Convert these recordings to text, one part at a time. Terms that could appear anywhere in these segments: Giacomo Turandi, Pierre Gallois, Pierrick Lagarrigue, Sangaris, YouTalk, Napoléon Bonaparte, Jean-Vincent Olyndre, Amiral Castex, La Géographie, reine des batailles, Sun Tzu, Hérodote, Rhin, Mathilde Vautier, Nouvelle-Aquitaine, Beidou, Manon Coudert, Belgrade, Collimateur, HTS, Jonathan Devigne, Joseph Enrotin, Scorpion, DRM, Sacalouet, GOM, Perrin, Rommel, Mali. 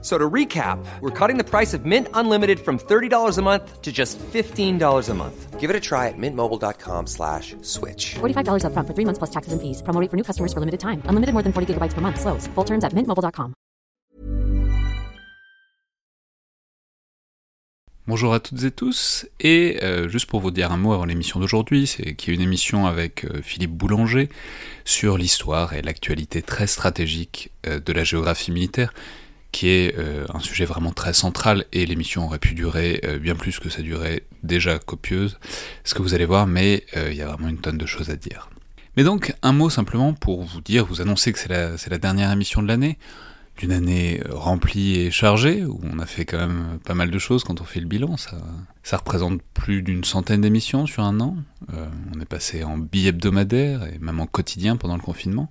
So to recap, we're cutting the price of Mint Unlimited from $30 a month to just $15 a month. Give it a try at mintmobile.com/switch. $45 up front for 3 months plus taxes and fees. Promo rate for new customers for limited time. Unlimited more than 40 gigabytes per month. Slows full terms at mintmobile.com. Bonjour à toutes et tous, et juste pour vous dire un mot avant l'émission d'aujourd'hui, qui est une émission avec Philippe Boulanger sur l'histoire et l'actualité très stratégique de la géographie militaire, qui est un sujet vraiment très central, et l'émission aurait pu durer bien plus que sa durée déjà copieuse, ce que vous allez voir, mais il y a vraiment une tonne de choses à dire. Mais donc, un mot simplement pour vous dire, vous annoncer que c'est la dernière émission de l'année, d'une année remplie et chargée, où on a fait quand même pas mal de choses quand on fait le bilan, ça représente plus d'une centaine d'émissions sur un an, on est passé en bi-hebdomadaire, et même en quotidien pendant le confinement,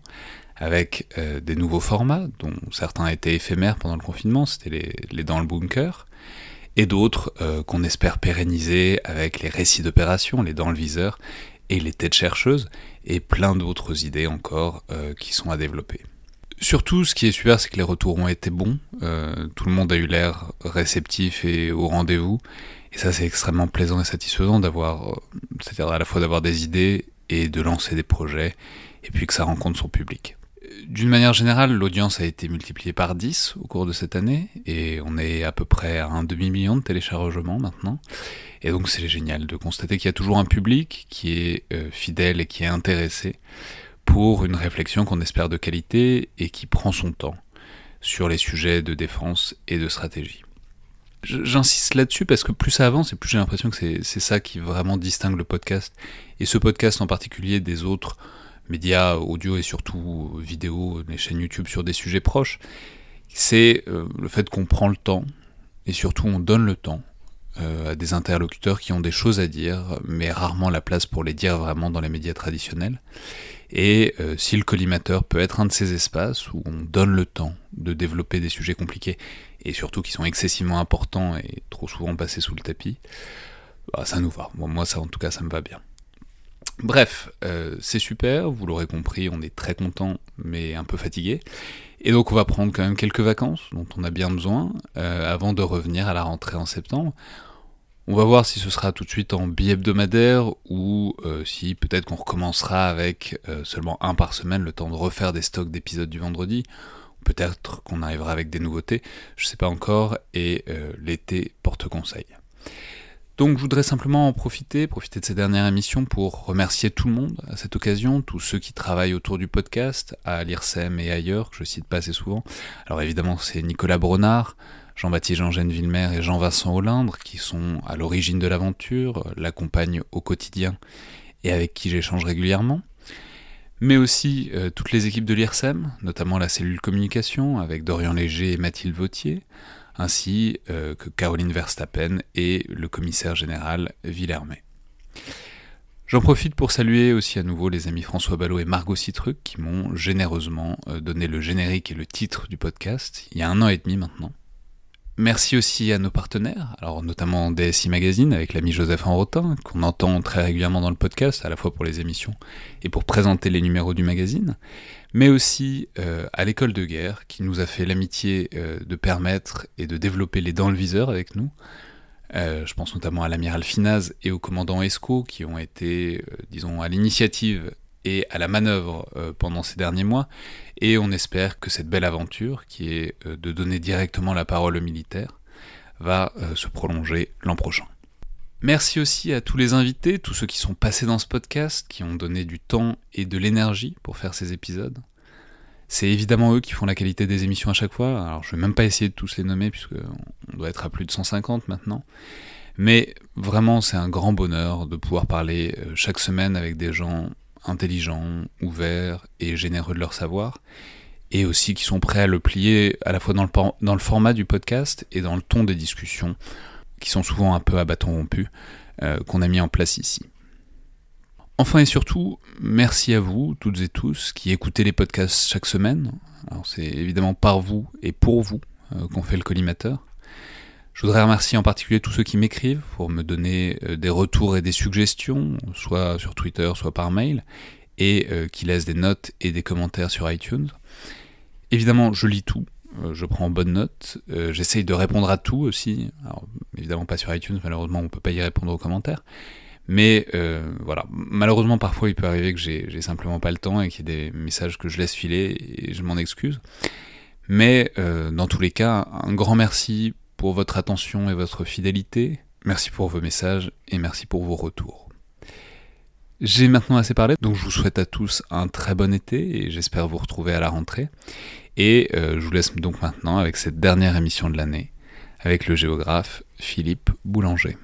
avec des nouveaux formats, dont certains étaient éphémères pendant le confinement, c'était les Dans le Bunker, et d'autres qu'on espère pérenniser avec les récits d'opération, les Dans le Viseur, et les Têtes chercheuses, et plein d'autres idées encore qui sont à développer. Surtout, ce qui est super, c'est que les retours ont été bons, tout le monde a eu l'air réceptif et au rendez-vous, et ça c'est extrêmement plaisant et satisfaisant d'avoir, c'est-à-dire à la fois d'avoir des idées et de lancer des projets, et puis que ça rencontre son public. D'une manière générale, l'audience a été multipliée par 10 au cours de cette année, et on est à peu près à un demi-million de téléchargements maintenant, et donc c'est génial de constater qu'il y a toujours un public qui est fidèle et qui est intéressé pour une réflexion qu'on espère de qualité et qui prend son temps sur les sujets de défense et de stratégie. J'insiste là-dessus parce que plus ça avance et plus j'ai l'impression que c'est ça qui vraiment distingue le podcast, et ce podcast en particulier des autres médias audio et surtout vidéo, les chaînes YouTube sur des sujets proches, c'est le fait qu'on prend le temps, et surtout on donne le temps à des interlocuteurs qui ont des choses à dire, mais rarement la place pour les dire vraiment dans les médias traditionnels. Et si le collimateur peut être un de ces espaces où on donne le temps de développer des sujets compliqués, et surtout qui sont excessivement importants et trop souvent passés sous le tapis, bah, ça nous va. Bon, moi, ça, en tout cas, ça me va bien. Bref, c'est super, vous l'aurez compris, on est très content, mais un peu fatigué. Et donc on va prendre quand même quelques vacances, dont on a bien besoin, avant de revenir à la rentrée en septembre. On va voir si ce sera tout de suite en bi-hebdomadaire, ou si peut-être qu'on recommencera avec seulement un par semaine, le temps de refaire des stocks d'épisodes du vendredi. Peut-être qu'on arrivera avec des nouveautés, je sais pas encore, et l'été porte conseil. Donc je voudrais simplement en profiter de ces dernières émissions pour remercier tout le monde à cette occasion, tous ceux qui travaillent autour du podcast, à l'IRSEM et ailleurs, que je cite pas assez souvent. Alors évidemment c'est Nicolas Bronard, Jean-Baptiste Villemeyer et Jean-Vincent Olyndre qui sont à l'origine de l'aventure, l'accompagnent au quotidien et avec qui j'échange régulièrement. Mais aussi toutes les équipes de l'IRSEM, notamment la cellule communication avec Dorian Léger et Mathilde Vautier, ainsi que Caroline Verstappen et le commissaire général Villermé. J'en profite pour saluer aussi à nouveau les amis François Ballot et Margot Citruc qui m'ont généreusement donné le générique et le titre du podcast il y a 1 an et demi maintenant. Merci aussi à nos partenaires, alors notamment DSI Magazine avec l'ami Joseph Enrotin, qu'on entend très régulièrement dans le podcast, à la fois pour les émissions et pour présenter les numéros du magazine, mais aussi à l'école de guerre, qui nous a fait l'amitié de permettre et de développer les Dans le Viseur avec nous. Je pense notamment à l'amiral Finaz et au commandant Esco, qui ont été, disons, à l'initiative et à la manœuvre pendant ces derniers mois, et on espère que cette belle aventure, qui est de donner directement la parole aux militaires, va se prolonger l'an prochain. Merci aussi à tous les invités, tous ceux qui sont passés dans ce podcast, qui ont donné du temps et de l'énergie pour faire ces épisodes. C'est évidemment eux qui font la qualité des émissions à chaque fois, alors je vais même pas essayer de tous les nommer, puisqu'on doit être à plus de 150 maintenant. Mais vraiment, c'est un grand bonheur de pouvoir parler chaque semaine avec des gens intelligents, ouverts et généreux de leur savoir, et aussi qui sont prêts à le plier à la fois dans le format du podcast et dans le ton des discussions, qui sont souvent un peu à bâton rompu, qu'on a mis en place ici. Enfin et surtout, merci à vous, toutes et tous, qui écoutez les podcasts chaque semaine. Alors c'est évidemment par vous et pour vous qu'on fait le collimateur. Je voudrais remercier en particulier tous ceux qui m'écrivent pour me donner des retours et des suggestions, soit sur Twitter, soit par mail, et qui laissent des notes et des commentaires sur iTunes. Évidemment, je lis tout, je prends bonne note, j'essaye de répondre à tout aussi. Alors, évidemment pas sur iTunes, malheureusement on ne peut pas y répondre aux commentaires. Mais voilà, malheureusement parfois il peut arriver que j'ai simplement pas le temps et qu'il y ait des messages que je laisse filer et je m'en excuse. Mais dans tous les cas, un grand merci pour votre attention et votre fidélité. Merci pour vos messages et merci pour vos retours. J'ai maintenant assez parlé, donc je vous souhaite à tous un très bon été et j'espère vous retrouver à la rentrée. Et je vous laisse donc maintenant avec cette dernière émission de l'année, avec le géographe Philippe Boulanger.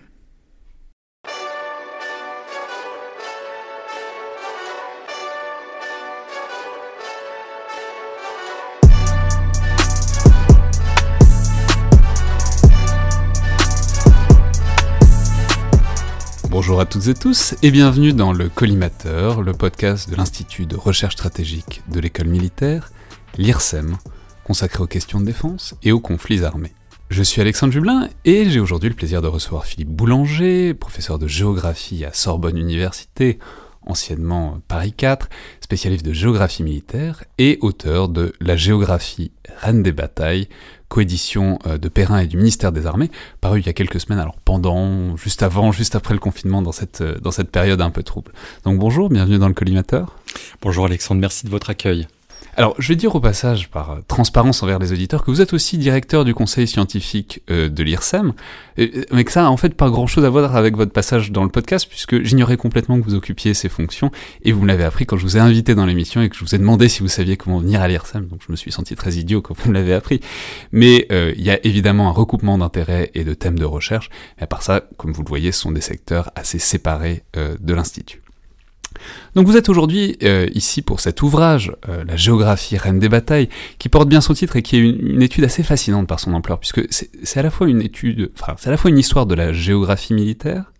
Bonjour à toutes et tous et bienvenue dans le Collimateur, le podcast de l'Institut de Recherche Stratégique de l'École Militaire, l'IRSEM, consacré aux questions de défense et aux conflits armés. Je suis Alexandre Jublin et j'ai aujourd'hui le plaisir de recevoir Philippe Boulanger, professeur de géographie à Sorbonne Université, anciennement Paris 4, spécialiste de géographie militaire et auteur de La géographie, reine des batailles, coédition de Perrin et du ministère des Armées, paru il y a quelques semaines, alors pendant, juste avant, juste après le confinement, dans cette période un peu trouble. Donc bonjour, bienvenue dans le collimateur. Bonjour Alexandre, merci de votre accueil. Alors, je vais dire au passage, par transparence envers les auditeurs, que vous êtes aussi directeur du conseil scientifique de l'IRSEM, mais que ça a en fait pas grand-chose à voir avec votre passage dans le podcast, puisque j'ignorais complètement que vous occupiez ces fonctions, et vous me l'avez appris quand je vous ai invité dans l'émission et que je vous ai demandé si vous saviez comment venir à l'IRSEM, donc je me suis senti très idiot quand vous me l'avez appris. Mais il y a évidemment un recoupement d'intérêts et de thèmes de recherche, mais à part ça, comme vous le voyez, ce sont des secteurs assez séparés de l'Institut. Donc vous êtes aujourd'hui ici pour cet ouvrage, La géographie reine des batailles, qui porte bien son titre et qui est une étude assez fascinante par son ampleur, puisque c'est à la fois une étude, enfin c'est à la fois une histoire de la géographie militaire,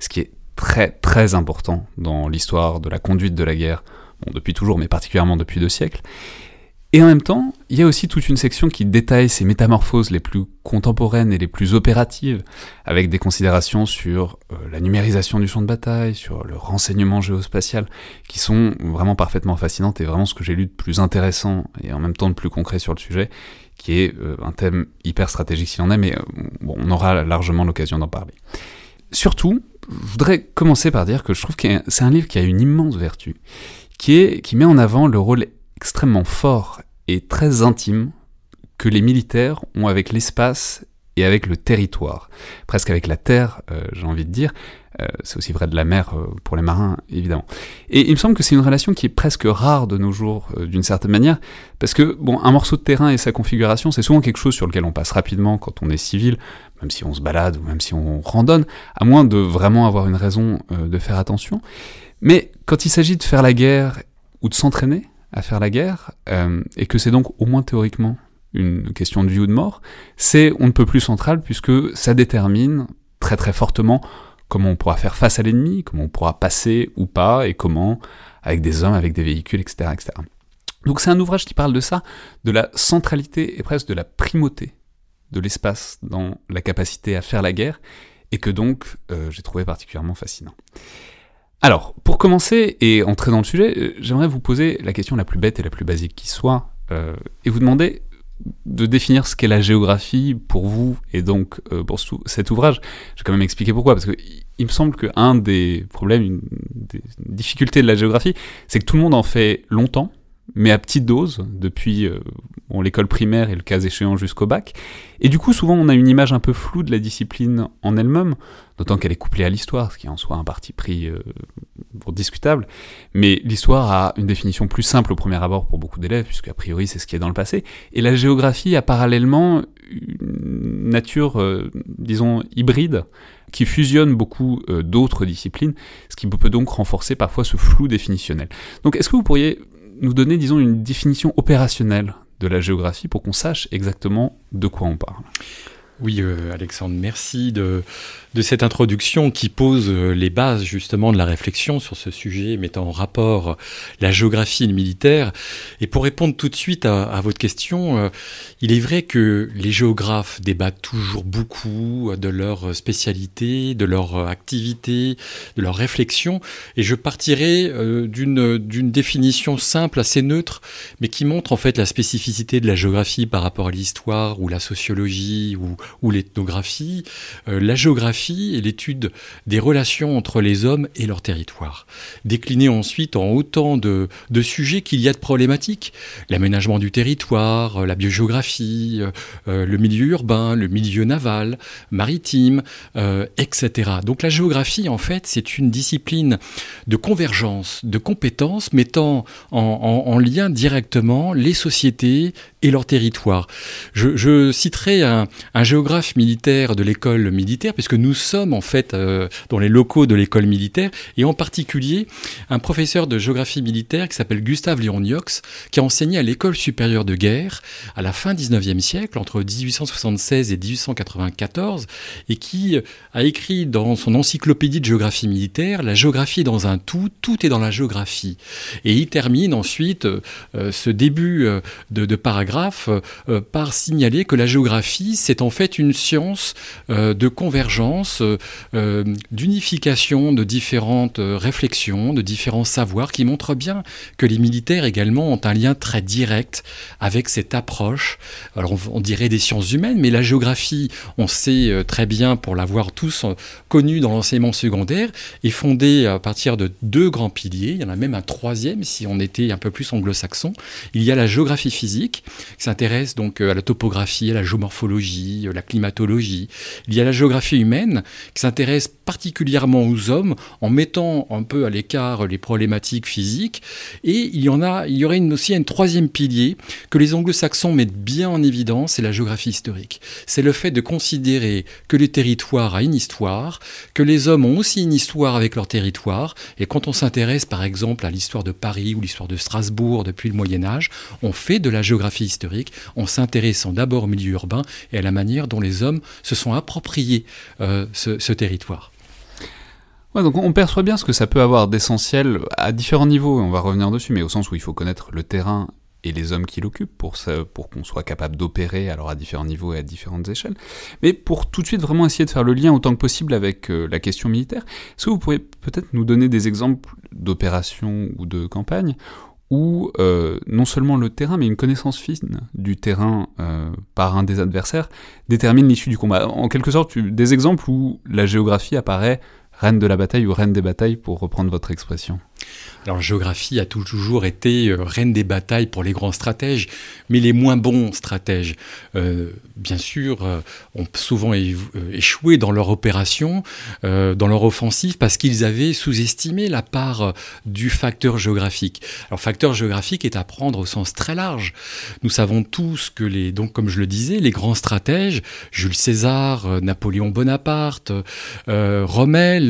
ce qui est très très important dans l'histoire de la conduite de la guerre, bon depuis toujours mais particulièrement depuis 2 siècles, et en même temps il y a aussi toute une section qui détaille ces métamorphoses les plus contemporaines et les plus opératives, avec des considérations sur la numérisation du champ de bataille, sur le renseignement géospatial, qui sont vraiment parfaitement fascinantes et vraiment ce que j'ai lu de plus intéressant et en même temps de plus concret sur le sujet, qui est un thème hyper stratégique s'il en est, mais bon, on aura largement l'occasion d'en parler. Surtout, je voudrais commencer par dire que je trouve que c'est un livre qui a une immense vertu, qui met en avant le rôle extrêmement fort et très intime que les militaires ont avec l'espace et avec le territoire, presque avec la terre, j'ai envie de dire, c'est aussi vrai de la mer pour les marins, évidemment. Et il me semble que c'est une relation qui est presque rare de nos jours, d'une certaine manière, parce que, bon, un morceau de terrain et sa configuration, c'est souvent quelque chose sur lequel on passe rapidement quand on est civil, même si on se balade ou même si on randonne, à moins de vraiment avoir une raison de faire attention. Mais quand il s'agit de faire la guerre ou de s'entraîner à faire la guerre, et que c'est donc au moins théoriquement une question de vie ou de mort, c'est on ne peut plus central puisque ça détermine très très fortement comment on pourra faire face à l'ennemi, comment on pourra passer ou pas, et comment, avec des hommes, avec des véhicules, etc. etc. Donc c'est un ouvrage qui parle de ça, de la centralité et presque de la primauté de l'espace dans la capacité à faire la guerre, et que donc j'ai trouvé particulièrement fascinant. Alors, pour commencer et entrer dans le sujet, j'aimerais vous poser la question la plus bête et la plus basique qui soit, et vous demander de définir ce qu'est la géographie pour vous et donc pour cet ouvrage. Je vais quand même expliquer pourquoi, parce qu'il me semble qu'un des problèmes, une des difficultés de la géographie, c'est que tout le monde en fait longtemps, mais à petite dose, depuis l'école primaire et le cas échéant jusqu'au bac. Et du coup, souvent, on a une image un peu floue de la discipline en elle-même, d'autant qu'elle est couplée à l'histoire, ce qui est en soi un parti pris discutable. Mais l'histoire a une définition plus simple au premier abord pour beaucoup d'élèves, puisque a priori, c'est ce qui est dans le passé. Et la géographie a parallèlement une nature, disons, hybride, qui fusionne beaucoup d'autres disciplines, ce qui peut donc renforcer parfois ce flou définitionnel. Donc, est-ce que vous pourriez nous donner, disons, une définition opérationnelle de la géographie pour qu'on sache exactement de quoi on parle? Oui, Alexandre, merci de cette introduction qui pose les bases justement de la réflexion sur ce sujet, mettant en rapport la géographie et le militaire. Et pour répondre tout de suite à votre question, il est vrai que les géographes débattent toujours beaucoup de leur spécialité, de leur activité, de leur réflexion. Et je partirai d'une définition simple, assez neutre, mais qui montre en fait la spécificité de la géographie par rapport à l'histoire ou la sociologie ou l'ethnographie. La géographie est l'étude des relations entre les hommes et leur territoire, déclinée ensuite en autant de sujets qu'il y a de problématiques. L'aménagement du territoire, la biogéographie, le milieu urbain, le milieu naval, maritime, etc. Donc la géographie, en fait, c'est une discipline de convergence, de compétences, mettant en lien directement les sociétés et leur territoire. Je citerai un géographe militaire de l'école militaire, puisque nous sommes en fait dans les locaux de l'école militaire, et en particulier un professeur de géographie militaire qui s'appelle Gustave Léon Niox, qui a enseigné à l'école supérieure de guerre à la fin 19e siècle, entre 1876 et 1894, et qui a écrit dans son encyclopédie de géographie militaire « La géographie est dans un tout, tout est dans la géographie ». Et il termine ensuite ce début de paragraphe par signaler que la géographie, c'est en fait une science de convergence, d'unification de différentes réflexions, de différents savoirs, qui montrent bien que les militaires également ont un lien très direct avec cette approche. Alors on dirait des sciences humaines, mais la géographie, on sait très bien, pour l'avoir tous connue dans l'enseignement secondaire, est fondée à partir de deux grands piliers. Il y en a même un troisième, si on était un peu plus anglo-saxon. Il y a la géographie physique, qui s'intéresse donc à la topographie, à la géomorphologie, la climatologie. Il y a la géographie humaine, qui s'intéresse particulièrement aux hommes, en mettant un peu à l'écart les problématiques physiques. Et il y aurait aussi un troisième pilier que les anglo-saxons mettent bien en évidence, c'est la géographie historique. C'est le fait de considérer que le territoire a une histoire, que les hommes ont aussi une histoire avec leur territoire. Et quand on s'intéresse par exemple à l'histoire de Paris ou l'histoire de Strasbourg depuis le Moyen-Âge, on fait de la géographie historique en s'intéressant d'abord au milieu urbain et à la manière dont les hommes se sont appropriés ce territoire. Ouais, donc on perçoit bien ce que ça peut avoir d'essentiel à différents niveaux, on va revenir dessus, mais au sens où il faut connaître le terrain et les hommes qui l'occupent pour qu'on soit capable d'opérer alors à différents niveaux et à différentes échelles. Mais pour tout de suite vraiment essayer de faire le lien autant que possible avec la question militaire, est-ce que vous pourriez peut-être nous donner des exemples d'opérations ou de campagnes où non seulement le terrain, mais une connaissance fine du terrain par un des adversaires détermine l'issue du combat. En quelque sorte, des exemples où la géographie apparaît reine de la bataille ou reine des batailles, pour reprendre votre expression. Alors, la géographie a toujours été reine des batailles pour les grands stratèges, mais les moins bons stratèges, bien sûr, ont souvent échoué dans leur opération, dans leur offensive, parce qu'ils avaient sous-estimé la part du facteur géographique. Alors, facteur géographique est à prendre au sens très large. Nous savons tous que donc, comme je le disais, les grands stratèges, Jules César, Napoléon Bonaparte, Rommel,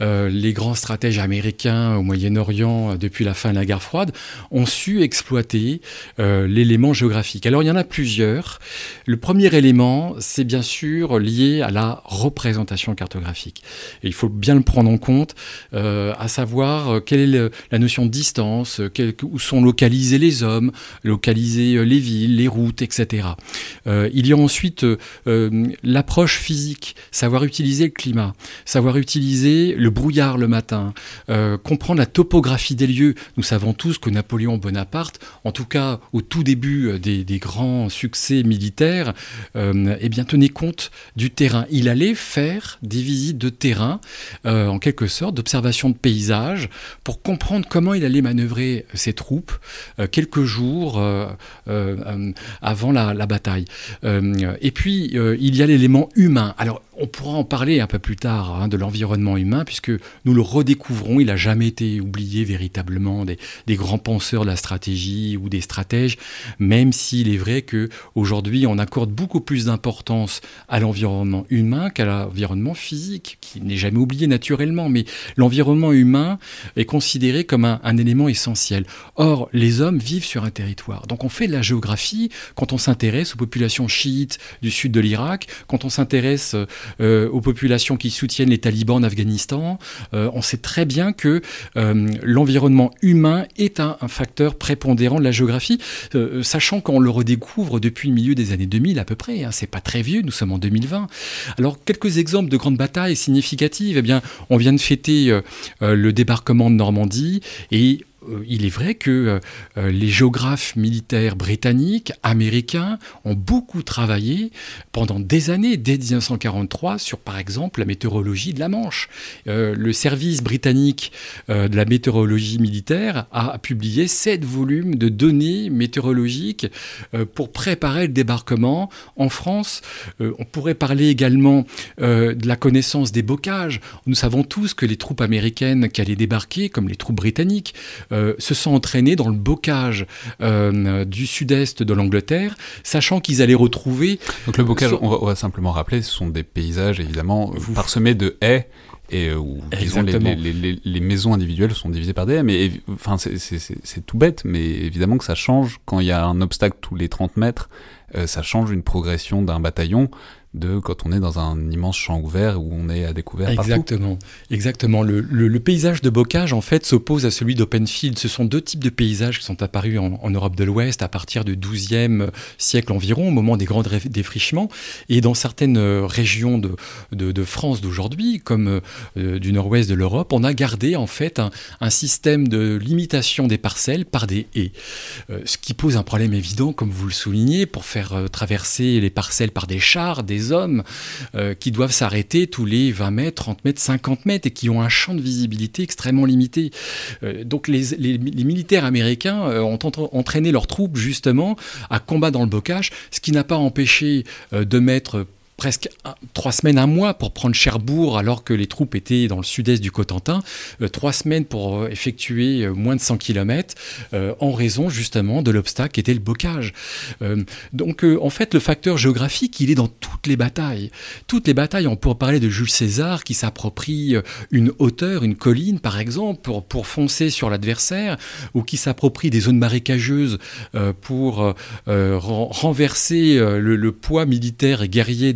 les grands stratèges américains au Moyen-Orient, depuis la fin de la guerre froide, ont su exploiter l'élément géographique. Alors il y en a plusieurs. Le premier élément, c'est bien sûr lié à la représentation cartographique. Et il faut bien le prendre en compte, à savoir quelle est la notion de distance, où sont localisés les hommes, localisés les villes, les routes, etc. Il y a ensuite l'approche physique, savoir utiliser le climat, savoir utiliser le brouillard le matin, comprendre la topographie des lieux. Nous savons tous que Napoléon Bonaparte, en tout cas au tout début des grands succès militaires, tenait compte du terrain. Il allait faire des visites de terrain, en quelque sorte, d'observation de paysages, pour comprendre comment il allait manœuvrer ses troupes quelques jours avant la bataille. Et puis, il y a l'élément humain. Alors, On pourra en parler un peu plus tard hein, de l'environnement humain, puisque nous le redécouvrons. Il n'a jamais été oublié véritablement des grands penseurs de la stratégie ou des stratèges, même s'il est vrai qu'aujourd'hui, on accorde beaucoup plus d'importance à l'environnement humain qu'à l'environnement physique, qui n'est jamais oublié naturellement. Mais l'environnement humain est considéré comme un élément essentiel. Or, les hommes vivent sur un territoire. Donc on fait de la géographie quand on s'intéresse aux populations chiites du sud de l'Irak, quand on s'intéresse aux populations qui soutiennent les talibans en Afghanistan. On sait très bien que l'environnement humain est un facteur prépondérant de la géographie, sachant qu'on le redécouvre depuis le milieu des années 2000 à peu près. Hein, c'est pas très vieux, nous sommes en 2020. Alors, quelques exemples de grandes batailles significatives. Eh bien, on vient de fêter le débarquement de Normandie et il est vrai que les géographes militaires britanniques, américains, ont beaucoup travaillé pendant des années, dès 1943, sur par exemple la météorologie de la Manche. Le service britannique de la météorologie militaire a publié 7 volumes de données météorologiques pour préparer le débarquement en France. On pourrait parler également de la connaissance des bocages. Nous savons tous que les troupes américaines qui allaient débarquer, comme les troupes britanniques, se sont entraînés dans le bocage du sud-est de l'Angleterre, sachant qu'ils allaient retrouver... Donc le bocage, on va simplement rappeler, ce sont des paysages évidemment parsemés de haies, et où les maisons individuelles sont divisées par des haies. Mais enfin, c'est tout bête, mais évidemment que ça change. Quand il y a un obstacle tous les 30 mètres, ça change une progression d'un bataillon de quand on est dans un immense champ ouvert où on est à découvert partout. Exactement. Le paysage de bocage, en fait, s'oppose à celui d'open field. Ce sont deux types de paysages qui sont apparus en Europe de l'Ouest à partir du XIIe siècle environ, au moment des grands défrichements. Et dans certaines régions de France d'aujourd'hui, comme du nord-ouest de l'Europe, on a gardé, en fait, un système de limitation des parcelles par des haies. Ce qui pose un problème évident, comme vous le soulignez, pour faire traverser les parcelles par des chars, des hommes qui doivent s'arrêter tous les 20 mètres, 30 mètres, 50 mètres et qui ont un champ de visibilité extrêmement limité. Donc les militaires américains ont entraîné leurs troupes justement à combat dans le bocage, ce qui n'a pas empêché de mettre presque 3 semaines, 1 mois pour prendre Cherbourg alors que les troupes étaient dans le sud-est du Cotentin, 3 semaines pour effectuer moins de 100 km en raison justement de l'obstacle qui était le bocage. Donc en fait le facteur géographique il est dans toutes les batailles. Toutes les batailles, on pourrait parler de Jules César qui s'approprie une hauteur, une colline par exemple pour foncer sur l'adversaire, ou qui s'approprie des zones marécageuses pour renverser le poids militaire et guerrier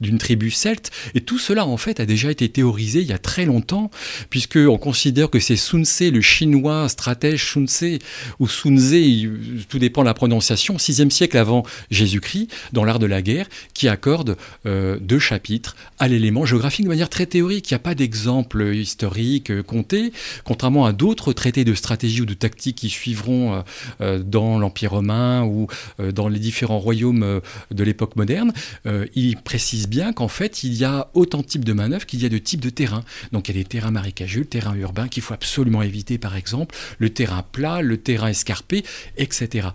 d'une tribu celte. Et tout cela en fait a déjà été théorisé il y a très longtemps, puisqu'on considère que c'est Sun Tzu, le chinois stratège Sun Tzu, ou Sun Tzu, tout dépend de la prononciation, 6e siècle avant Jésus-Christ, dans l'art de la guerre, qui accorde 2 chapitres à l'élément géographique de manière très théorique. Il n'y a pas d'exemple historique compté, contrairement à d'autres traités de stratégie ou de tactique qui suivront dans l'Empire romain ou dans les différents royaumes de l'époque moderne. Il précise bien qu'en fait, il y a autant de types de manœuvres qu'il y a de types de terrains. Donc il y a des terrains marécageux, le terrain urbain qu'il faut absolument éviter par exemple, le terrain plat, le terrain escarpé, etc.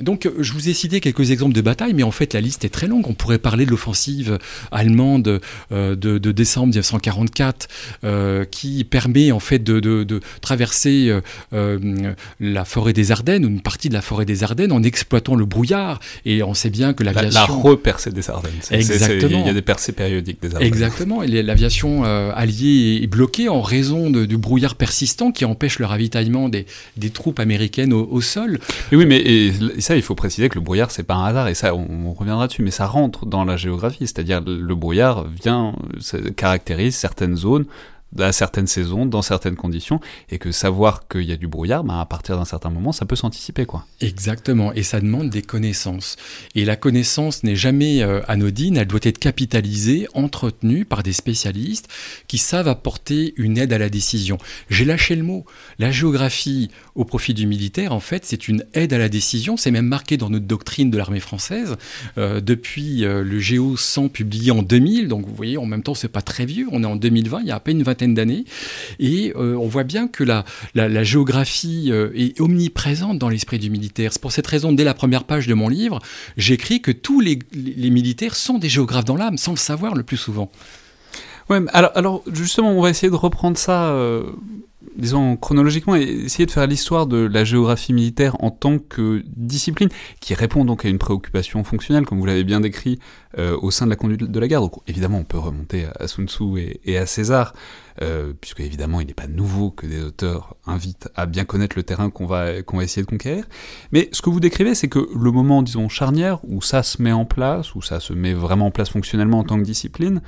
Donc je vous ai cité quelques exemples de batailles, mais en fait la liste est très longue. On pourrait parler de l'offensive allemande de décembre 1944 qui permet en fait de traverser la forêt des Ardennes, ou une partie de la forêt des Ardennes, en exploitant le brouillard. Et on sait bien que l'aviation... La repercée des Ardennes. Exactement. Il y a des percées périodiques des Ardennes. Exactement. Et l'aviation alliée est bloquée en raison du brouillard persistant qui empêche le ravitaillement des troupes américaines au sol. Et oui, mais et ça, il faut préciser que le brouillard, c'est pas un hasard. Et ça, on reviendra dessus. Mais ça rentre dans la géographie. C'est-à-dire, le brouillard caractérise certaines zones à certaines saisons, dans certaines conditions, et que savoir qu'il y a du brouillard, à partir d'un certain moment, ça peut s'anticiper, quoi. Exactement, et ça demande des connaissances. Et la connaissance n'est jamais anodine, elle doit être capitalisée, entretenue par des spécialistes qui savent apporter une aide à la décision. J'ai lâché le mot. La géographie au profit du militaire, en fait, c'est une aide à la décision, c'est même marqué dans notre doctrine de l'armée française, depuis le GEO 100 publié en 2000, donc vous voyez, en même temps, c'est pas très vieux, on est en 2020, il y a à peine 20 vingtaine d'années. Et on voit bien que la géographie est omniprésente dans l'esprit du militaire. C'est pour cette raison, dès la première page de mon livre, j'écris que tous les militaires sont des géographes dans l'âme, sans le savoir le plus souvent. Ouais, alors justement, on va essayer de reprendre ça, disons chronologiquement, et essayer de faire l'histoire de la géographie militaire en tant que discipline, qui répond donc à une préoccupation fonctionnelle, comme vous l'avez bien décrit, au sein de la conduite de la guerre. Donc évidemment, on peut remonter à Sun Tzu et à César, puisque évidemment, il n'est pas nouveau que des auteurs invitent à bien connaître le terrain qu'on va essayer de conquérir. Mais ce que vous décrivez, c'est que le moment, disons, charnière, où ça se met en place, où ça se met vraiment en place fonctionnellement en tant que discipline,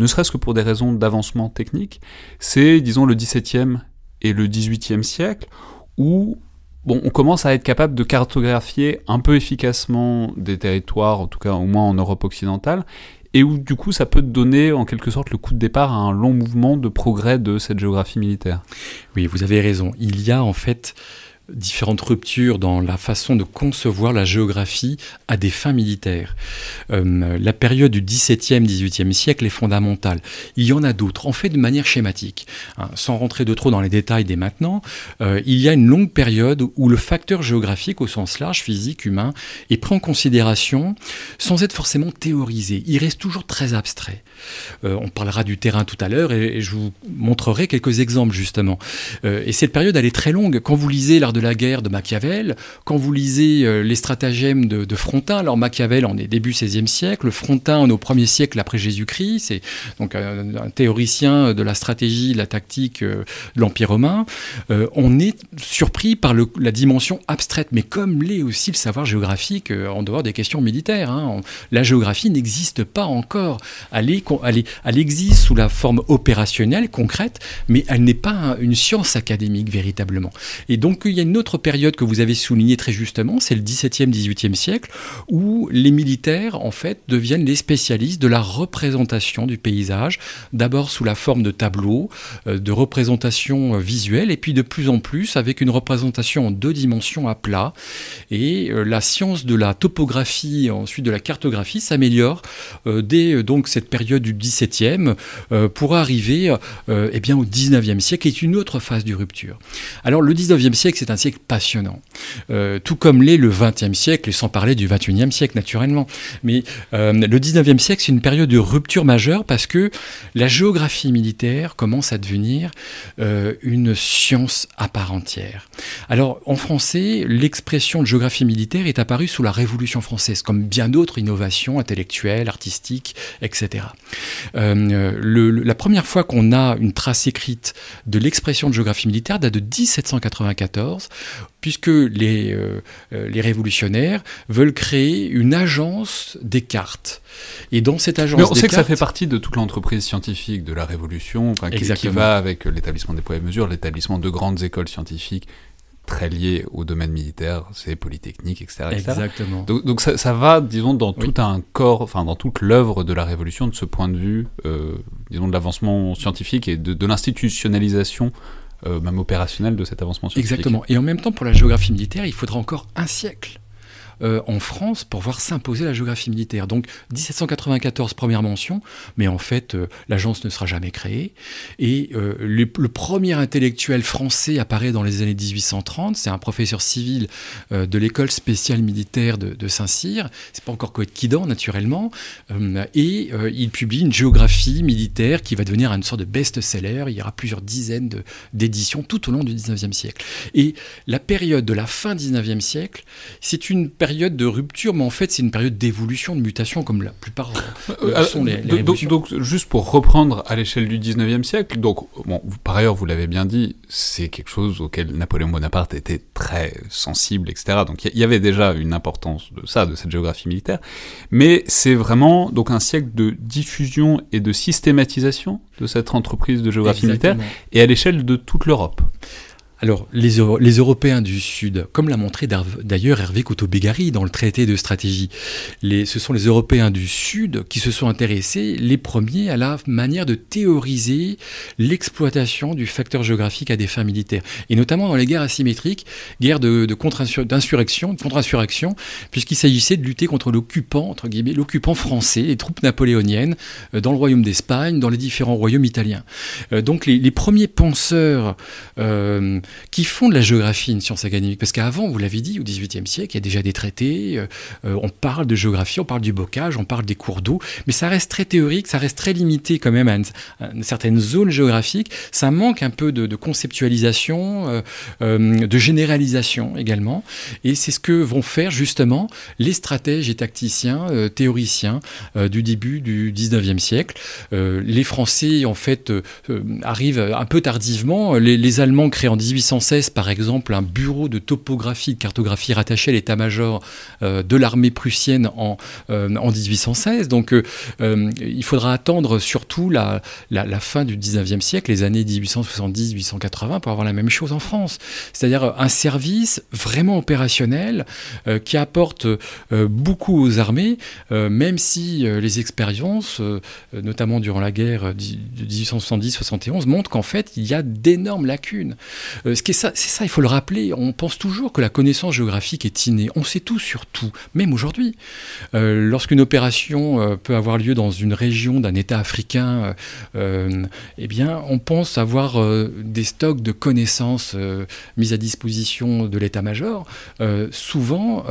ne serait-ce que pour des raisons d'avancement technique, c'est, disons, le XVIIe et le XVIIIe siècle, où on commence à être capable de cartographier un peu efficacement des territoires, en tout cas au moins en Europe occidentale, et où du coup ça peut donner en quelque sorte le coup de départ à un long mouvement de progrès de cette géographie militaire. Oui, vous avez raison. Il y a en fait différentes ruptures dans la façon de concevoir la géographie à des fins militaires. La période du XVIIe, XVIIIe siècle est fondamentale. Il y en a d'autres, en fait de manière schématique. Sans rentrer de trop dans les détails dès maintenant, il y a une longue période où le facteur géographique, au sens large, physique, humain, est pris en considération sans être forcément théorisé. Il reste toujours très abstrait. On parlera du terrain tout à l'heure et je vous montrerai quelques exemples justement. Et cette période, elle est très longue. Quand vous lisez l'art de la guerre de Machiavel, quand vous lisez les stratagèmes de Frontin, alors Machiavel en est début XVIe siècle, Frontin en est au 1er siècle après Jésus-Christ, c'est donc un théoricien de la stratégie, de la tactique de l'Empire romain, on est surpris par la dimension abstraite, mais comme l'est aussi le savoir géographique en dehors des questions militaires. La géographie n'existe pas encore, elle existe sous la forme opérationnelle, concrète, mais elle n'est pas une science académique véritablement. Et donc il y a une autre période que vous avez soulignée très justement, c'est le XVIIe, XVIIIe siècle, où les militaires, en fait, deviennent les spécialistes de la représentation du paysage, d'abord sous la forme de tableaux, de représentations visuelles, et puis de plus en plus avec une représentation en deux dimensions à plat. Et la science de la topographie, ensuite de la cartographie, s'améliore dès donc cette période du XVIIe pour arriver au XIXe siècle, qui est une autre phase de rupture. Alors le XIXe siècle, c'est un siècle passionnant, tout comme l'est le XXe siècle, et sans parler du XXIe siècle naturellement. Mais le XIXe siècle, c'est une période de rupture majeure parce que la géographie militaire commence à devenir une science à part entière. Alors en français, l'expression de géographie militaire est apparue sous la Révolution française, comme bien d'autres innovations intellectuelles, artistiques, etc. La première fois qu'on a une trace écrite de l'expression de géographie militaire date de 1794, puisque les révolutionnaires veulent créer une agence des cartes. Et dans cette agence des cartes... Mais on sait que ça fait partie de toute l'entreprise scientifique de la Révolution, qui va avec l'établissement des poids et mesures, l'établissement de grandes écoles scientifiques très liées au domaine militaire, c'est Polytechnique, etc. Exactement. Donc ça va, disons, dans tout un corps, enfin dans toute l'œuvre de la Révolution, de ce point de vue, disons, de l'avancement scientifique et de l'institutionnalisation même opérationnel de cet avancement scientifique. Exactement. Et en même temps, pour la géographie militaire, il faudra encore un siècle en France pour voir s'imposer la géographie militaire. Donc 1794, première mention, mais en fait, l'agence ne sera jamais créée. Et le premier intellectuel français apparaît dans les années 1830, c'est un professeur civil de l'école spéciale militaire de Saint-Cyr, c'est pas encore Coët-Quidan naturellement, et il publie une géographie militaire qui va devenir une sorte de best-seller, il y aura plusieurs dizaines d'éditions tout au long du 19e siècle. Et la période de la fin 19e siècle, c'est une période de rupture, mais en fait c'est une période d'évolution, de mutation, comme la plupart sont les révolutions. Donc juste pour reprendre à l'échelle du 19e siècle, par ailleurs vous l'avez bien dit, c'est quelque chose auquel Napoléon Bonaparte était très sensible, etc. Donc il y avait déjà une importance de cette géographie militaire, mais c'est vraiment donc un siècle de diffusion et de systématisation de cette entreprise de géographie militaire, et à l'échelle de toute l'Europe. Alors, les Européens du Sud, comme l'a montré d'ailleurs Hervé Couteau-Bégari dans le traité de stratégie, ce sont les Européens du Sud qui se sont intéressés les premiers à la manière de théoriser l'exploitation du facteur géographique à des fins militaires, et notamment dans les guerres asymétriques, guerres de contre-insurrection, puisqu'il s'agissait de lutter contre l'occupant, entre guillemets, l'occupant français, les troupes napoléoniennes, dans le royaume d'Espagne, dans les différents royaumes italiens. Donc les premiers penseurs qui font de la géographie une science académique, parce qu'avant, vous l'avez dit, au XVIIIe siècle, il y a déjà des traités, on parle de géographie, on parle du bocage, on parle des cours d'eau, mais ça reste très théorique, ça reste très limité quand même à une certaine zone géographique, ça manque un peu de conceptualisation, de généralisation également, et c'est ce que vont faire justement les stratèges et tacticiens, théoriciens du début du XIXe siècle. Les Français, en fait, arrivent un peu tardivement, les Allemands créent en 1816, par exemple, un bureau de topographie, de cartographie rattaché à l'état-major de l'armée prussienne en 1816. Donc, il faudra attendre surtout la fin du 19e siècle, les années 1870-1880, pour avoir la même chose en France. C'est-à-dire un service vraiment opérationnel qui apporte beaucoup aux armées, même si les expériences, notamment durant la guerre de 1870-71, montrent qu'en fait, il y a d'énormes lacunes. C'est ça, il faut le rappeler. On pense toujours que la connaissance géographique est innée. On sait tout sur tout, même aujourd'hui. Lorsqu'une opération peut avoir lieu dans une région d'un État africain, eh bien, on pense avoir des stocks de connaissances mis à disposition de l'état-major. Souvent,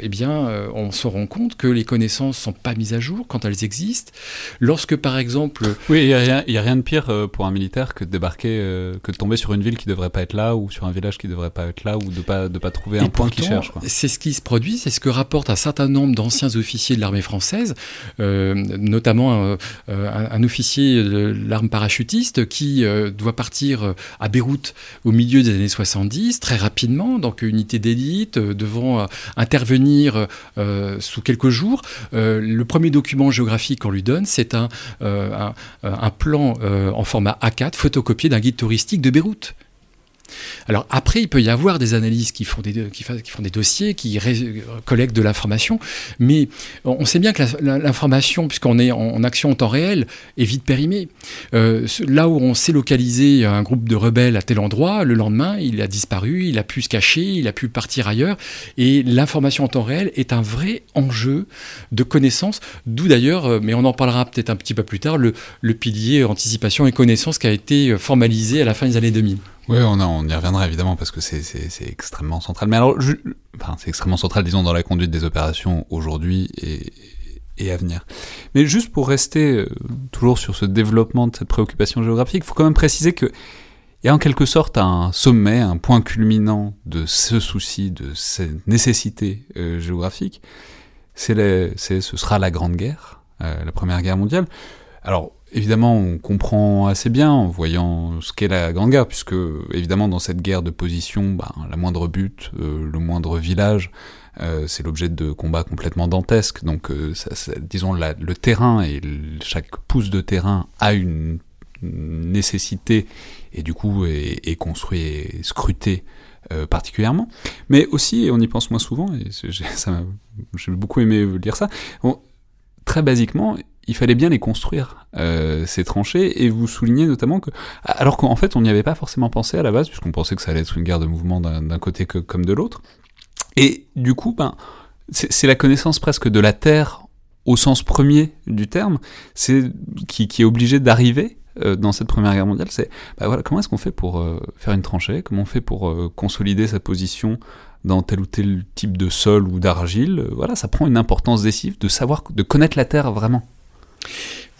eh bien, on se rend compte que les connaissances ne sont pas mises à jour quand elles existent. Lorsque, par exemple... Oui, il n'y a rien de pire pour un militaire que de débarquer, que de tomber sur une ville qui devrait pas être là, ou sur un village qui devrait pas être là, ou de pas trouver un point qu'il cherche, quoi. C'est ce qui se produit, c'est ce que rapporte un certain nombre d'anciens officiers de l'armée française, notamment un officier de l'arme parachutiste qui doit partir à Beyrouth au milieu des années 70, très rapidement, donc unité d'élite, devant intervenir sous quelques jours. Le premier document géographique qu'on lui donne, c'est un plan en format A4 photocopié d'un guide touristique de Beyrouth. Alors après, il peut y avoir des analyses qui font des dossiers, qui collectent de l'information, mais on sait bien que l'information, puisqu'on est en action en temps réel, est vite périmée. Là où on sait localiser un groupe de rebelles à tel endroit, le lendemain, il a disparu, il a pu se cacher, il a pu partir ailleurs, et l'information en temps réel est un vrai enjeu de connaissance, d'où d'ailleurs, mais on en parlera peut-être un petit peu plus tard, le pilier anticipation et connaissance qui a été formalisé à la fin des années 2000. Oui, on y reviendra évidemment parce que c'est extrêmement central. Mais alors, c'est extrêmement central, disons, dans la conduite des opérations aujourd'hui et à venir. Mais juste pour rester toujours sur ce développement de cette préoccupation géographique, il faut quand même préciser qu'il y a en quelque sorte un sommet, un point culminant de ce souci, de cette nécessité géographique. Ce sera la Grande Guerre, la Première Guerre mondiale. Alors, évidemment, on comprend assez bien en voyant ce qu'est la Grande Guerre, puisque, évidemment, dans cette guerre de position, la moindre butte, le moindre village, c'est l'objet de combats complètement dantesques. Donc, disons, le terrain et chaque pouce de terrain a une nécessité et, du coup, est construit et scruté particulièrement. Mais aussi, et on y pense moins souvent, et j'ai beaucoup aimé lire ça, très basiquement, il fallait bien les construire, ces tranchées, et vous soulignez notamment que... Alors qu'en fait, on n'y avait pas forcément pensé à la base, puisqu'on pensait que ça allait être une guerre de mouvement d'un côté comme de l'autre. Et du coup, c'est la connaissance presque de la terre, au sens premier du terme, c'est qui est obligée d'arriver dans cette Première Guerre mondiale. C'est comment est-ce qu'on fait pour faire une tranchée ? Comment on fait pour consolider sa position dans tel ou tel type de sol ou d'argile ? Voilà, ça prend une importance décisive de connaître la terre vraiment.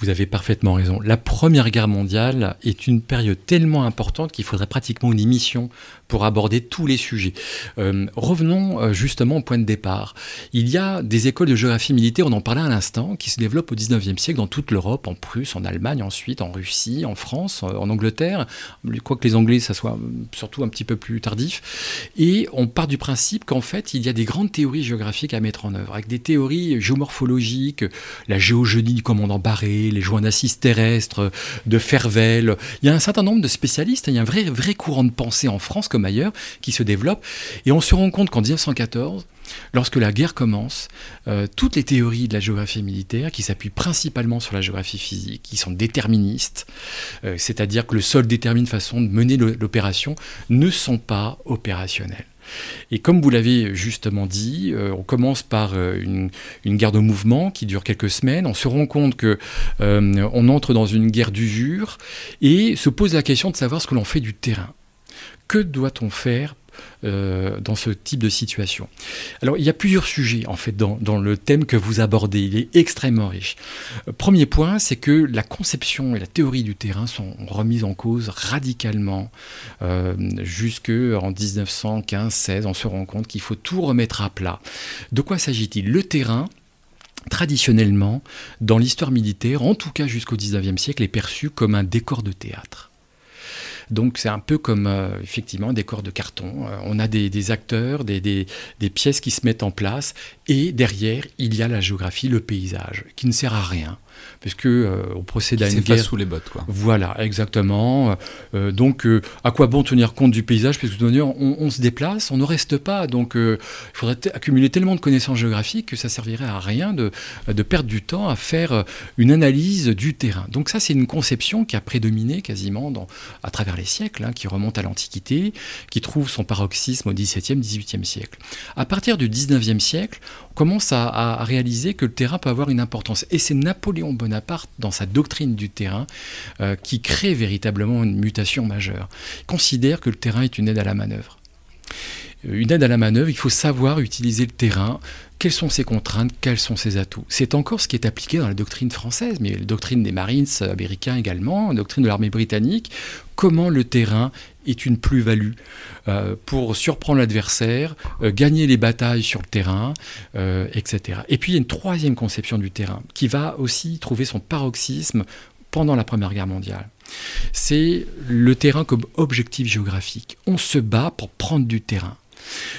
Vous avez parfaitement raison. La Première Guerre mondiale est une période tellement importante qu'il faudrait pratiquement une émission pour aborder tous les sujets. Revenons justement au point de départ. Il y a des écoles de géographie militaire, on en parlait à l'instant, qui se développent au 19e siècle dans toute l'Europe, en Prusse, en Allemagne, ensuite en Russie, en France, en Angleterre, quoique les Anglais, ça soit surtout un petit peu plus tardif. Et on part du principe qu'en fait, il y a des grandes théories géographiques à mettre en œuvre, avec des théories géomorphologiques, la géogénie du commandant Barré, Boucher, les joints d'assises terrestres, de Fervel. Il y a un certain nombre de spécialistes, il y a un vrai courant de pensée en France comme ailleurs qui se développe. Et on se rend compte qu'en 1914, lorsque la guerre commence, toutes les théories de la géographie militaire qui s'appuient principalement sur la géographie physique, qui sont déterministes, c'est-à-dire que le sol détermine la façon de mener l'opération, ne sont pas opérationnelles. Et comme vous l'avez justement dit, on commence par une guerre de mouvement qui dure quelques semaines. On se rend compte qu'on entre dans une guerre d'usure et se pose la question de savoir ce que l'on fait du terrain. Que doit-on faire dans ce type de situation? Alors, il y a plusieurs sujets, en fait, dans le thème que vous abordez. Il est extrêmement riche. Premier point, c'est que la conception et la théorie du terrain sont remises en cause radicalement jusqu'en 1915-16. On se rend compte qu'il faut tout remettre à plat. De quoi s'agit-il? Le terrain, traditionnellement, dans l'histoire militaire, en tout cas jusqu'au 19e siècle, est perçu comme un décor de théâtre. Donc c'est un peu comme effectivement un décor de carton. On a des acteurs, des pièces qui se mettent en place et derrière il y a la géographie, le paysage qui ne sert à rien. Parce qu'on procède à une guerre sous les bottes, quoi. Voilà, exactement. Donc, à quoi bon tenir compte du paysage, puisque de toute manière, on se déplace, on ne reste pas. Donc, il faudrait accumuler tellement de connaissances géographiques que ça servirait à rien de perdre du temps à faire une analyse du terrain. Donc ça, c'est une conception qui a prédominé quasiment à travers les siècles, hein, qui remonte à l'Antiquité, qui trouve son paroxysme au XVIIe, XVIIIe siècle. À partir du XIXe siècle, on commence à réaliser que le terrain peut avoir une importance. Et c'est Napoléon Bonaparte, dans sa doctrine du terrain, qui crée véritablement une mutation majeure. Il considère que le terrain est une aide à la manœuvre. Une aide à la manœuvre, il faut savoir utiliser le terrain. Quelles sont ses contraintes? Quels sont ses atouts? C'est encore ce qui est appliqué dans la doctrine française, mais la doctrine des Marines américains également, la doctrine de l'armée britannique. Comment le terrain est une plus-value pour surprendre l'adversaire, gagner les batailles sur le terrain, etc. Et puis il y a une troisième conception du terrain qui va aussi trouver son paroxysme pendant la Première Guerre mondiale. C'est le terrain comme objectif géographique. On se bat pour prendre du terrain.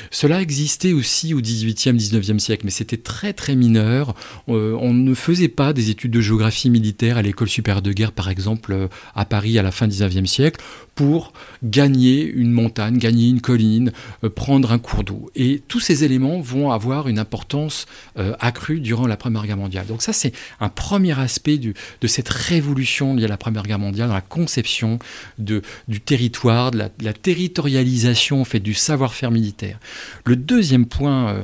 Cela existait aussi au XVIIIe, XIXe siècle, mais c'était très très mineur. On ne faisait pas des études de géographie militaire à l'école supérieure de guerre, par exemple, à Paris à la fin du XIXe siècle, pour gagner une montagne, gagner une colline, prendre un cours d'eau. Et tous ces éléments vont avoir une importance accrue durant la Première Guerre mondiale. Donc ça, c'est un premier aspect de cette révolution liée à la Première Guerre mondiale, dans la conception du territoire, de la territorialisation en fait, du savoir-faire militaire. Le deuxième point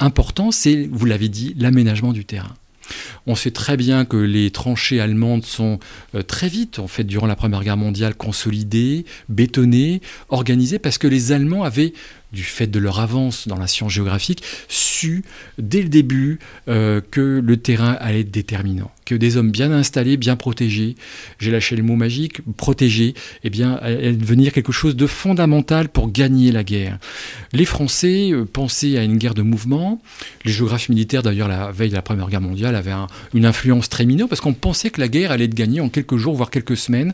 important, c'est, vous l'avez dit, l'aménagement du terrain. On sait très bien que les tranchées allemandes sont très vite, en fait, durant la Première Guerre mondiale, consolidées, bétonnées, organisées, parce que les Allemands avaient, du fait de leur avance dans la science géographique, su dès le début que le terrain allait être déterminant, que des hommes bien installés, bien protégés, j'ai lâché le mot magique, protégés, eh bien, allait devenir quelque chose de fondamental pour gagner la guerre. Les Français pensaient à une guerre de mouvement, les géographes militaires d'ailleurs la veille de la Première Guerre mondiale avaient une influence très mineure parce qu'on pensait que la guerre allait être gagnée en quelques jours, voire quelques semaines,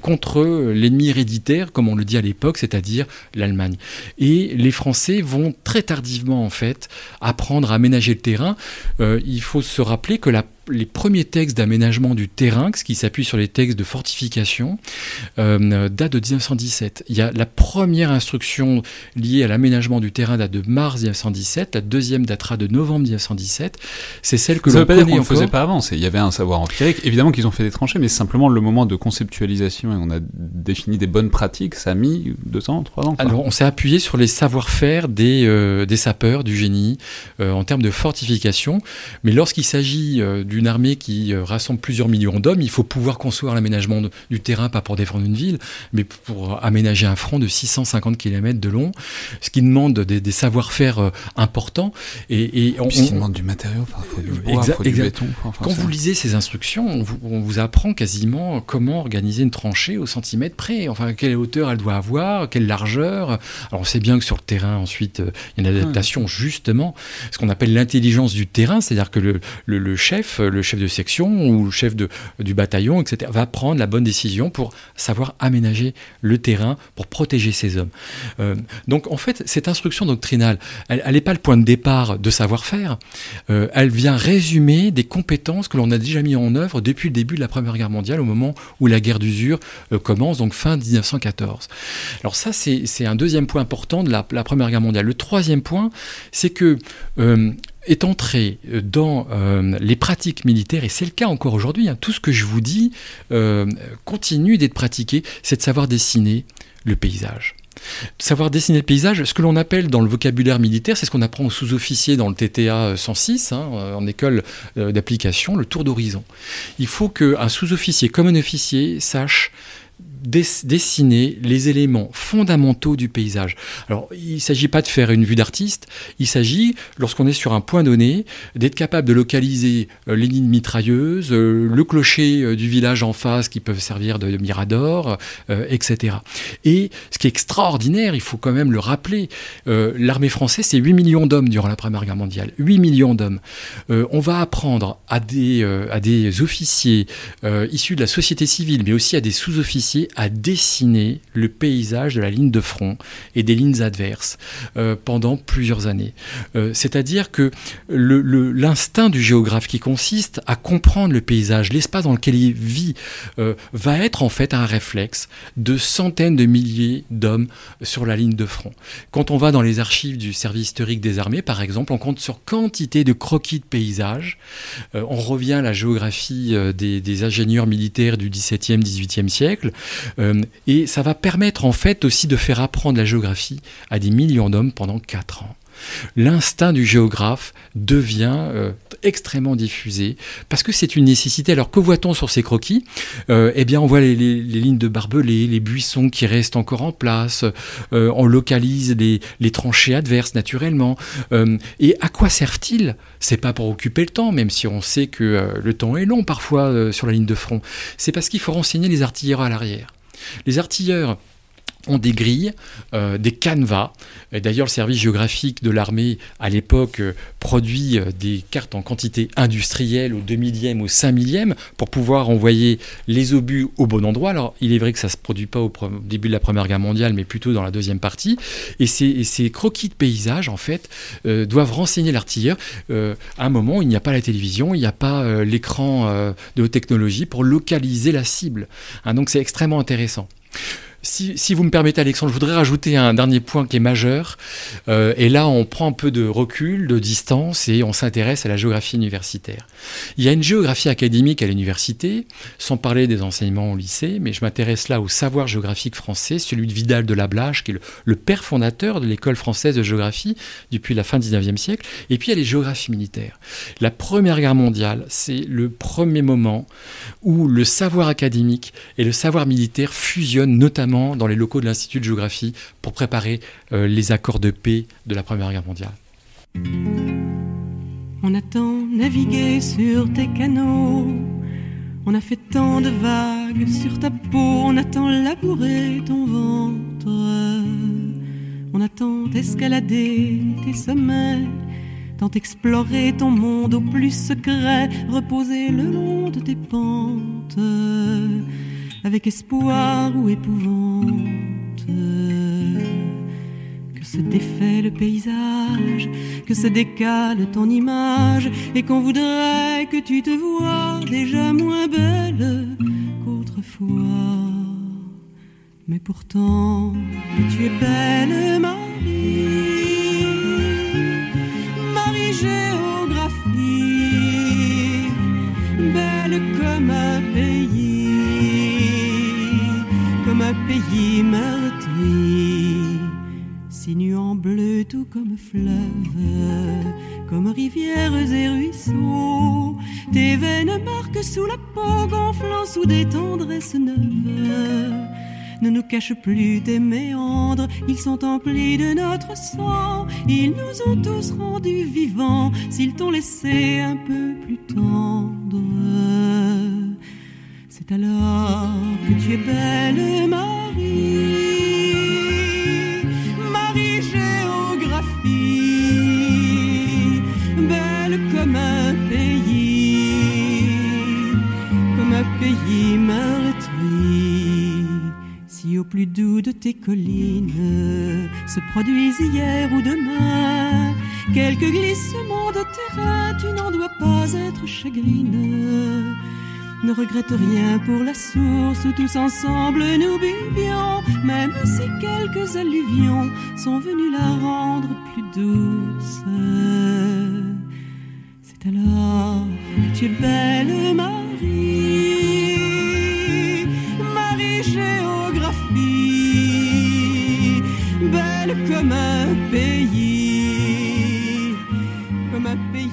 contre l'ennemi héréditaire, comme on le dit à l'époque, c'est-à-dire l'Allemagne. Et les Français vont très tardivement en fait apprendre à aménager le terrain. Il faut se rappeler que les premiers textes d'aménagement du terrain, ce qui s'appuie sur les textes de fortification, datent de 1917. Il y a la première instruction liée à l'aménagement du terrain date de mars 1917, la deuxième datera de novembre 1917. C'est celle que ça l'on connaît encore. Ça ne veut pas dire qu'on ne faisait pas avant, il y avait un savoir empirique. Évidemment qu'ils ont fait des tranchées, mais c'est simplement le moment de conceptualisation et on a défini des bonnes pratiques, ça a mis 2 ans, 3 ans. Quoi. Alors on s'est appuyé sur les savoir-faire des sapeurs, du génie, en termes de fortification, mais lorsqu'il s'agit d'une armée qui rassemble plusieurs millions d'hommes, il faut pouvoir concevoir l'aménagement du terrain, pas pour défendre une ville, mais pour aménager un front de 650 km de long, ce qui demande des savoir-faire importants. Et puis il demande du matériau, parfois du bois, parfois du béton. Enfin, quand vous lisez ces instructions, on vous apprend quasiment comment organiser une tranchée au centimètre près, enfin quelle hauteur elle doit avoir, quelle largeur. Alors on sait bien que sur le terrain, ensuite, il y a une adaptation justement, ce qu'on appelle l'intelligence du terrain, c'est-à-dire que le chef le chef de section ou le chef du bataillon, etc., va prendre la bonne décision pour savoir aménager le terrain pour protéger ses hommes. Donc, en fait, cette instruction doctrinale, elle n'est pas le point de départ de savoir-faire. Elle vient résumer des compétences que l'on a déjà mises en œuvre depuis le début de la Première Guerre mondiale, au moment où la guerre d'usure commence, donc fin 1914. Alors ça, c'est un deuxième point important de la Première Guerre mondiale. Le troisième point, c'est que est entré dans les pratiques militaires, et c'est le cas encore aujourd'hui, hein, tout ce que je vous dis continue d'être pratiqué, c'est de savoir dessiner le paysage. Savoir dessiner le paysage, ce que l'on appelle dans le vocabulaire militaire, c'est ce qu'on apprend aux sous-officiers dans le TTA 106, hein, en école d'application, le tour d'horizon. Il faut qu'un sous-officier comme un officier sache dessiner les éléments fondamentaux du paysage. Alors, il ne s'agit pas de faire une vue d'artiste, il s'agit, lorsqu'on est sur un point donné, d'être capable de localiser les lignes mitrailleuses, le clocher du village en face qui peuvent servir de mirador, etc. Et ce qui est extraordinaire, il faut quand même le rappeler, l'armée française, c'est 8 millions d'hommes durant la Première Guerre mondiale. 8 millions d'hommes. On va apprendre à des officiers issus de la société civile, mais aussi à des sous-officiers, à dessiner le paysage de la ligne de front et des lignes adverses pendant plusieurs années. C'est-à-dire que l'instinct du géographe qui consiste à comprendre le paysage, l'espace dans lequel il vit, va être en fait un réflexe de centaines de milliers d'hommes sur la ligne de front. Quand on va dans les archives du service historique des armées, par exemple, on compte sur quantité de croquis de paysages. On revient à la géographie des ingénieurs militaires du XVIIe, XVIIIe siècle. Et ça va permettre en fait aussi de faire apprendre la géographie à des millions d'hommes pendant 4 ans. L'instinct du géographe devient extrêmement diffusé parce que c'est une nécessité. Alors que voit-on sur ces croquis ? Eh bien, on voit les lignes de barbelés, les buissons qui restent encore en place, on localise les tranchées adverses naturellement. Et à quoi servent-ils ? C'est pas pour occuper le temps, même si on sait que le temps est long parfois sur la ligne de front. C'est parce qu'il faut renseigner les artilleurs à l'arrière. Les artilleurs ont des grilles, des canevas. Et d'ailleurs, le service géographique de l'armée, à l'époque, produit des cartes en quantité industrielle, au 2 millième, au 5 millième, pour pouvoir envoyer les obus au bon endroit. Alors, il est vrai que ça ne se produit pas au début de la Première Guerre mondiale, mais plutôt dans la deuxième partie. Et ces croquis de paysage, en fait, doivent renseigner l'artilleur. À un moment, il n'y a pas la télévision, il n'y a pas l'écran de haute technologie pour localiser la cible. Hein, donc, c'est extrêmement intéressant. Si vous me permettez, Alexandre, je voudrais rajouter un dernier point qui est majeur. Et là, on prend un peu de recul, de distance, et on s'intéresse à la géographie universitaire. Il y a une géographie académique à l'université, sans parler des enseignements au lycée, mais je m'intéresse là au savoir géographique français, celui de Vidal de Lablache, qui est le père fondateur de l'école française de géographie depuis la fin du XIXe siècle. Et puis, il y a les géographies militaires. La Première Guerre mondiale, c'est le premier moment où le savoir académique et le savoir militaire fusionnent, notamment dans les locaux de l'Institut de géographie, pour préparer les accords de paix de la Première Guerre mondiale. On a tant navigué sur tes canaux, on a fait tant de vagues sur ta peau, on a tant labouré ton ventre, on a tant escaladé tes sommets, tant exploré ton monde au plus secret, reposé le long de tes pentes, avec espoir ou épouvante, que se défait le paysage, que se décale ton image, et qu'on voudrait que tu te voies déjà moins belle qu'autrefois. Mais pourtant, tu es belle, Marie, Marie Géographie, belle comme un pays, un pays meurtri, sinuant bleu tout comme fleuve, comme rivières et ruisseaux, tes veines marquent sous la peau, gonflant sous des tendresses neuves, ne nous cache plus tes méandres, ils sont emplis de notre sang, ils nous ont tous rendus vivants, s'ils t'ont laissé un peu plus tendres. C'est alors que tu es belle, Marie, Marie Géographie, belle comme un pays, pays meurtri. Si au plus doux de tes collines se produisent hier ou demain quelques glissements de terrain, tu n'en dois pas être chagrineux. Ne regrette rien pour la source où tous ensemble nous buvions, même si quelques alluvions sont venus la rendre plus douce. C'est alors que tu es belle, Marie, Marie Géographie, belle comme un pays, comme un pays.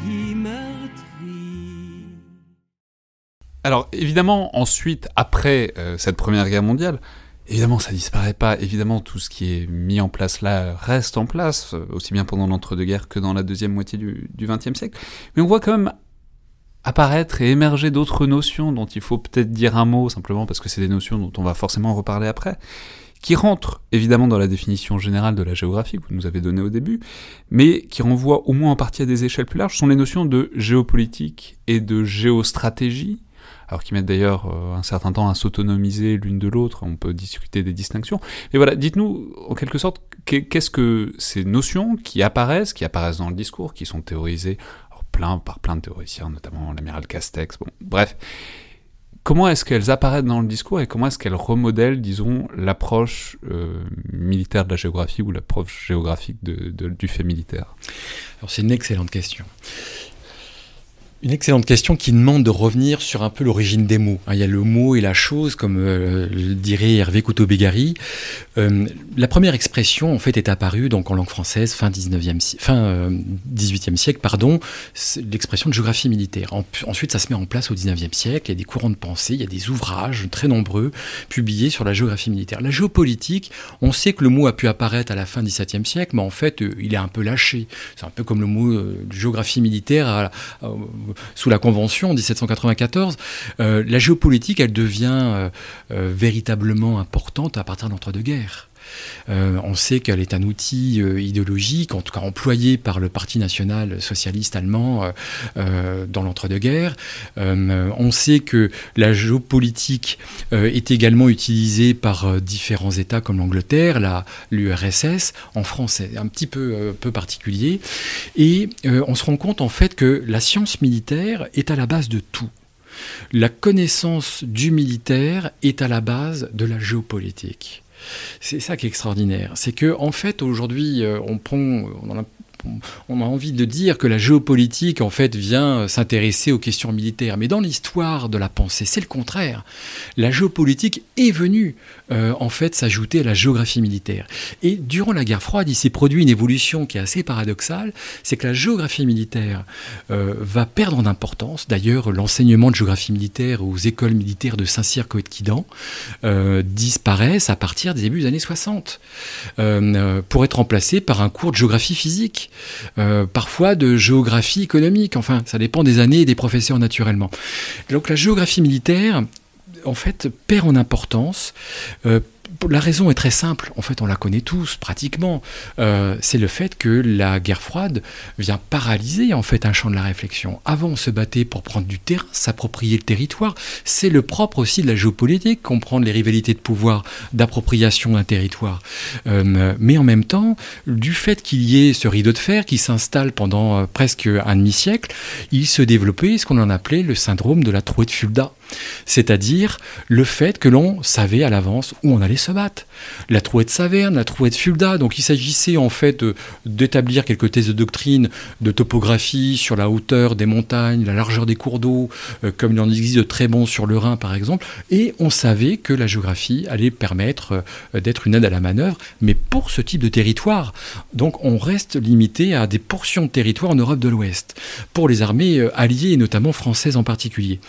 Alors, évidemment, ensuite, après cette Première Guerre mondiale, évidemment, ça disparaît pas. Évidemment, tout ce qui est mis en place là reste en place, aussi bien pendant l'entre-deux-guerres que dans la deuxième moitié du XXe siècle. Mais on voit quand même apparaître et émerger d'autres notions dont il faut peut-être dire un mot, simplement parce que c'est des notions dont on va forcément reparler après, qui rentrent évidemment dans la définition générale de la géographie que vous nous avez donnée au début, mais qui renvoient au moins en partie à des échelles plus larges, sont les notions de géopolitique et de géostratégie, alors qui mettent d'ailleurs un certain temps à s'autonomiser l'une de l'autre, on peut discuter des distinctions. Mais voilà, dites-nous, en quelque sorte, qu'est-ce que ces notions qui apparaissent dans le discours, qui sont théorisées par plein de théoriciens, notamment l'amiral Castex, bon, bref. Comment est-ce qu'elles apparaissent dans le discours et comment est-ce qu'elles remodèlent, disons, l'approche militaire de la géographie ou l'approche géographique du fait militaire ? Alors c'est une excellente question. Une excellente question qui demande de revenir sur un peu l'origine des mots. Il y a le mot et la chose, comme le dirait Hervé Couteau-Bégari. La première expression, en fait, est apparue donc en langue française fin 18e siècle, c'est l'expression de géographie militaire. Ensuite, ça se met en place au 19e siècle. Il y a des courants de pensée, il y a des ouvrages très nombreux publiés sur la géographie militaire. La géopolitique, on sait que le mot a pu apparaître à la fin 17e siècle, mais en fait, il est un peu lâché. C'est un peu comme le mot géographie militaire sous la Convention en 1794, la géopolitique, elle devient véritablement importante à partir de l'entre-deux-guerres. On sait qu'elle est un outil idéologique, en tout cas employé par le Parti national socialiste allemand dans l'entre-deux-guerres. On sait que la géopolitique est également utilisée par différents États comme l'Angleterre, l'URSS, en France, c'est un petit peu particulier. Et on se rend compte en fait que la science militaire est à la base de tout. La connaissance du militaire est à la base de la géopolitique. C'est ça qui est extraordinaire, c'est que en fait aujourd'hui on a envie de dire que la géopolitique en fait vient s'intéresser aux questions militaires, mais dans l'histoire de la pensée, c'est le contraire. La géopolitique est venue en fait s'ajouter à la géographie militaire. Et durant la guerre froide, il s'est produit une évolution qui est assez paradoxale, c'est que la géographie militaire va perdre en importance. D'ailleurs, l'enseignement de géographie militaire aux écoles militaires de Saint-Cyr-Coët-Quidan disparaissent à partir des débuts des années 60 pour être remplacé par un cours de géographie physique. Parfois de géographie économique, enfin ça dépend des années et des professeurs naturellement. Donc la géographie militaire en fait perd en importance. La raison est très simple, en fait on la connaît tous pratiquement, c'est le fait que la guerre froide vient paralyser en fait un champ de la réflexion. Avant on se battait pour prendre du terrain, s'approprier le territoire, c'est le propre aussi de la géopolitique, comprendre les rivalités de pouvoir, d'appropriation d'un territoire. Mais en même temps, du fait qu'il y ait ce rideau de fer qui s'installe pendant presque un demi-siècle, il se développait ce qu'on en appelait le syndrome de la trouée de Fulda. C'est-à-dire le fait que l'on savait à l'avance où on allait se battre. La trouée de Saverne, la trouée de Fulda, donc il s'agissait en fait d'établir quelques thèses de doctrine, de topographie sur la hauteur des montagnes, la largeur des cours d'eau, comme il en existe de très bons sur le Rhin par exemple, et on savait que la géographie allait permettre d'être une aide à la manœuvre, mais pour ce type de territoire. Donc on reste limité à des portions de territoire en Europe de l'Ouest, pour les armées alliées, et notamment françaises en particulier.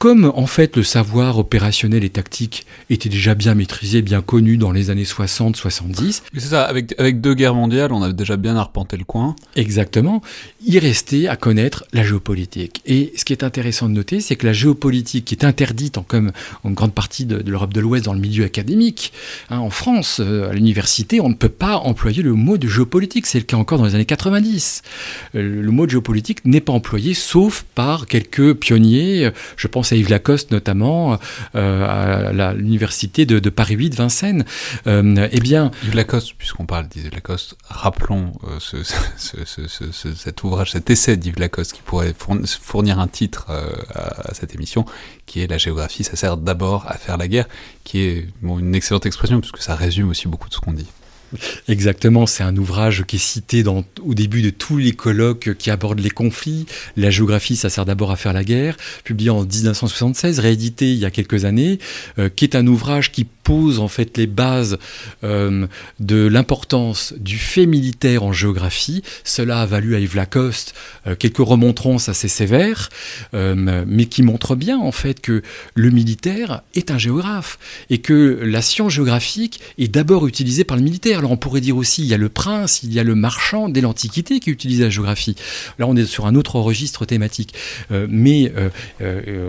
Comme en fait le savoir opérationnel et tactique était déjà bien maîtrisé, bien connu dans les années 60-70. C'est ça, avec deux guerres mondiales, on a déjà bien arpenté le coin. Exactement. Il restait à connaître la géopolitique. Et ce qui est intéressant de noter, c'est que la géopolitique qui est interdite en grande partie de l'Europe de l'Ouest dans le milieu académique, en France, à l'université, on ne peut pas employer le mot de géopolitique. C'est le cas encore dans les années 90. Le mot de géopolitique n'est pas employé, sauf par quelques pionniers, je pense à Yves Lacoste notamment, à l'université de Paris 8 de Vincennes. Yves Lacoste, puisqu'on parle d'Yves Lacoste, rappelons cet ouvrage, cet essai d'Yves Lacoste qui pourrait fournir un titre à cette émission, qui est « La géographie, ça sert d'abord à faire la guerre », qui est une excellente expression puisque ça résume aussi beaucoup de ce qu'on dit. Exactement, c'est un ouvrage qui est cité au début de tous les colloques qui abordent les conflits. La géographie, ça sert d'abord à faire la guerre, publié en 1976, réédité il y a quelques années, qui est un ouvrage qui pose en fait les bases de l'importance du fait militaire en géographie. Cela a valu à Yves Lacoste quelques remontrances assez sévères, mais qui montrent bien en fait que le militaire est un géographe et que la science géographique est d'abord utilisée par le militaire. Alors on pourrait dire aussi, il y a le prince, il y a le marchand dès l'Antiquité qui utilise la géographie. Là on est sur un autre registre thématique. Mais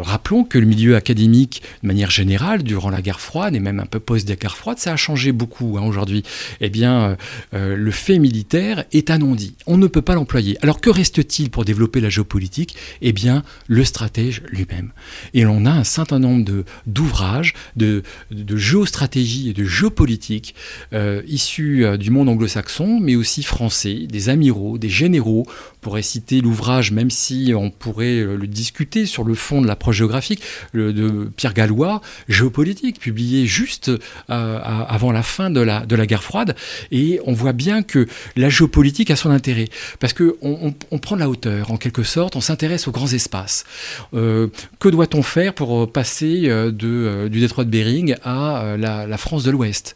rappelons que le milieu académique, de manière générale, durant la guerre froide et même un peu post-guerre froide, ça a changé beaucoup aujourd'hui. Le fait militaire est un non-dit. On ne peut pas l'employer. Alors que reste-t-il pour développer la géopolitique ? Le stratège lui-même. Et on a un certain nombre d'ouvrages de géostratégie et de géopolitique issus du monde anglo-saxon, mais aussi français, des amiraux, des généraux. On pourrait citer l'ouvrage, même si on pourrait le discuter sur le fond de l'approche géographique, de Pierre Gallois, Géopolitique, publié juste avant la fin de la guerre froide, et on voit bien que la géopolitique a son intérêt parce que on prend de la hauteur en quelque sorte, on s'intéresse aux grands espaces. Que doit-on faire pour passer du détroit de Bering à la France de l'Ouest ?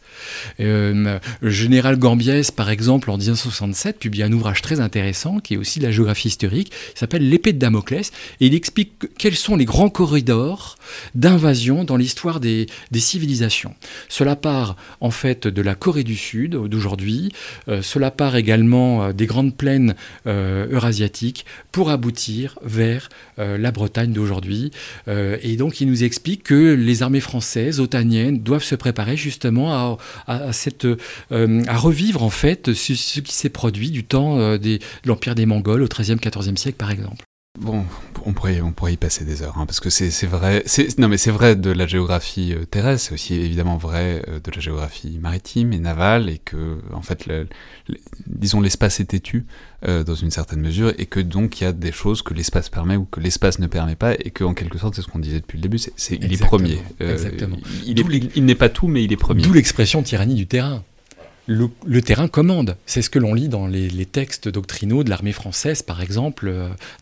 Le général Gambiès, par exemple, en 1967, publie un ouvrage très intéressant qui est aussi de la géographie historique, qui s'appelle L'épée de Damoclès, et il explique quels sont les grands corridors d'invasion dans l'histoire des civilisations. Cela part en fait de la Corée du Sud d'aujourd'hui, cela part également des grandes plaines eurasiatiques pour aboutir vers la Bretagne d'aujourd'hui. Et donc il nous explique que les armées françaises, otaniennes, doivent se préparer justement à revivre en fait ce qui s'est produit du temps de l'Empire des Mongols au XIIIe, XIVe siècle par exemple. Bon, on pourrait y passer des heures, parce que c'est vrai. C'est vrai de la géographie terrestre, c'est aussi évidemment vrai de la géographie maritime et navale, et que en fait, disons l'espace est têtu dans une certaine mesure, et que donc il y a des choses que l'espace permet ou que l'espace ne permet pas, et que en quelque sorte, c'est ce qu'on disait depuis le début, il est premier. Exactement. Il n'est pas tout, mais il est premier. D'où l'expression tyrannie du terrain. Le terrain commande. C'est ce que l'on lit dans les textes doctrinaux de l'armée française, par exemple,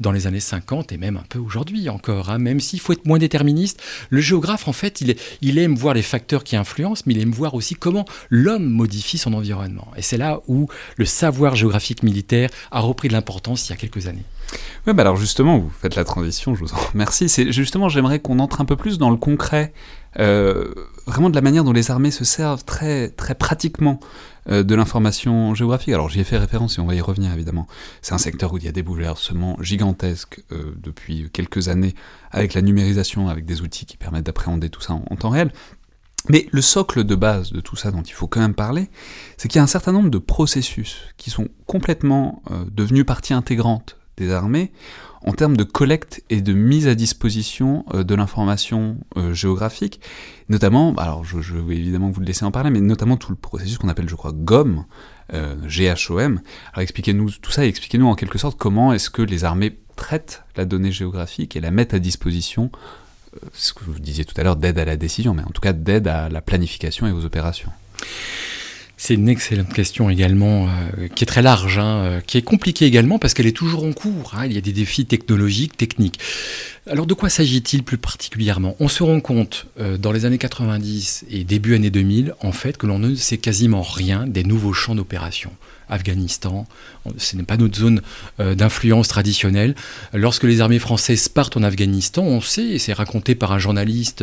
dans les années 50 et même un peu aujourd'hui encore. Même s'il faut être moins déterministe, le géographe, en fait, il aime voir les facteurs qui influencent, mais il aime voir aussi comment l'homme modifie son environnement. Et c'est là où le savoir géographique militaire a repris de l'importance il y a quelques années. Oui, alors justement, vous faites la transition, je vous en remercie. Justement, j'aimerais qu'on entre un peu plus dans le concret, vraiment de la manière dont les armées se servent très, très pratiquement de l'information géographique. Alors j'y ai fait référence et on va y revenir évidemment. C'est un secteur où il y a des bouleversements gigantesques depuis quelques années avec la numérisation, avec des outils qui permettent d'appréhender tout ça en temps réel. Mais le socle de base de tout ça dont il faut quand même parler, c'est qu'il y a un certain nombre de processus qui sont complètement devenus partie intégrante des armées en termes de collecte et de mise à disposition de l'information géographique, notamment, alors je vais évidemment vous le laisser en parler, mais notamment tout le processus qu'on appelle, je crois, GOM, GHOM. Alors expliquez-nous tout ça et expliquez-nous en quelque sorte comment est-ce que les armées traitent la donnée géographique et la mettent à disposition, ce que vous disiez tout à l'heure, d'aide à la décision, mais en tout cas d'aide à la planification et aux opérations. C'est une excellente question également, qui est très large, qui est compliquée également parce qu'elle est toujours en cours. Il y a des défis technologiques, techniques. Alors de quoi s'agit-il plus particulièrement ? On se rend compte dans les années 90 et début années 2000, en fait, que l'on ne sait quasiment rien des nouveaux champs d'opération. Afghanistan, ce n'est pas notre zone d'influence traditionnelle. Lorsque les armées françaises partent en Afghanistan, on sait, et c'est raconté par un journaliste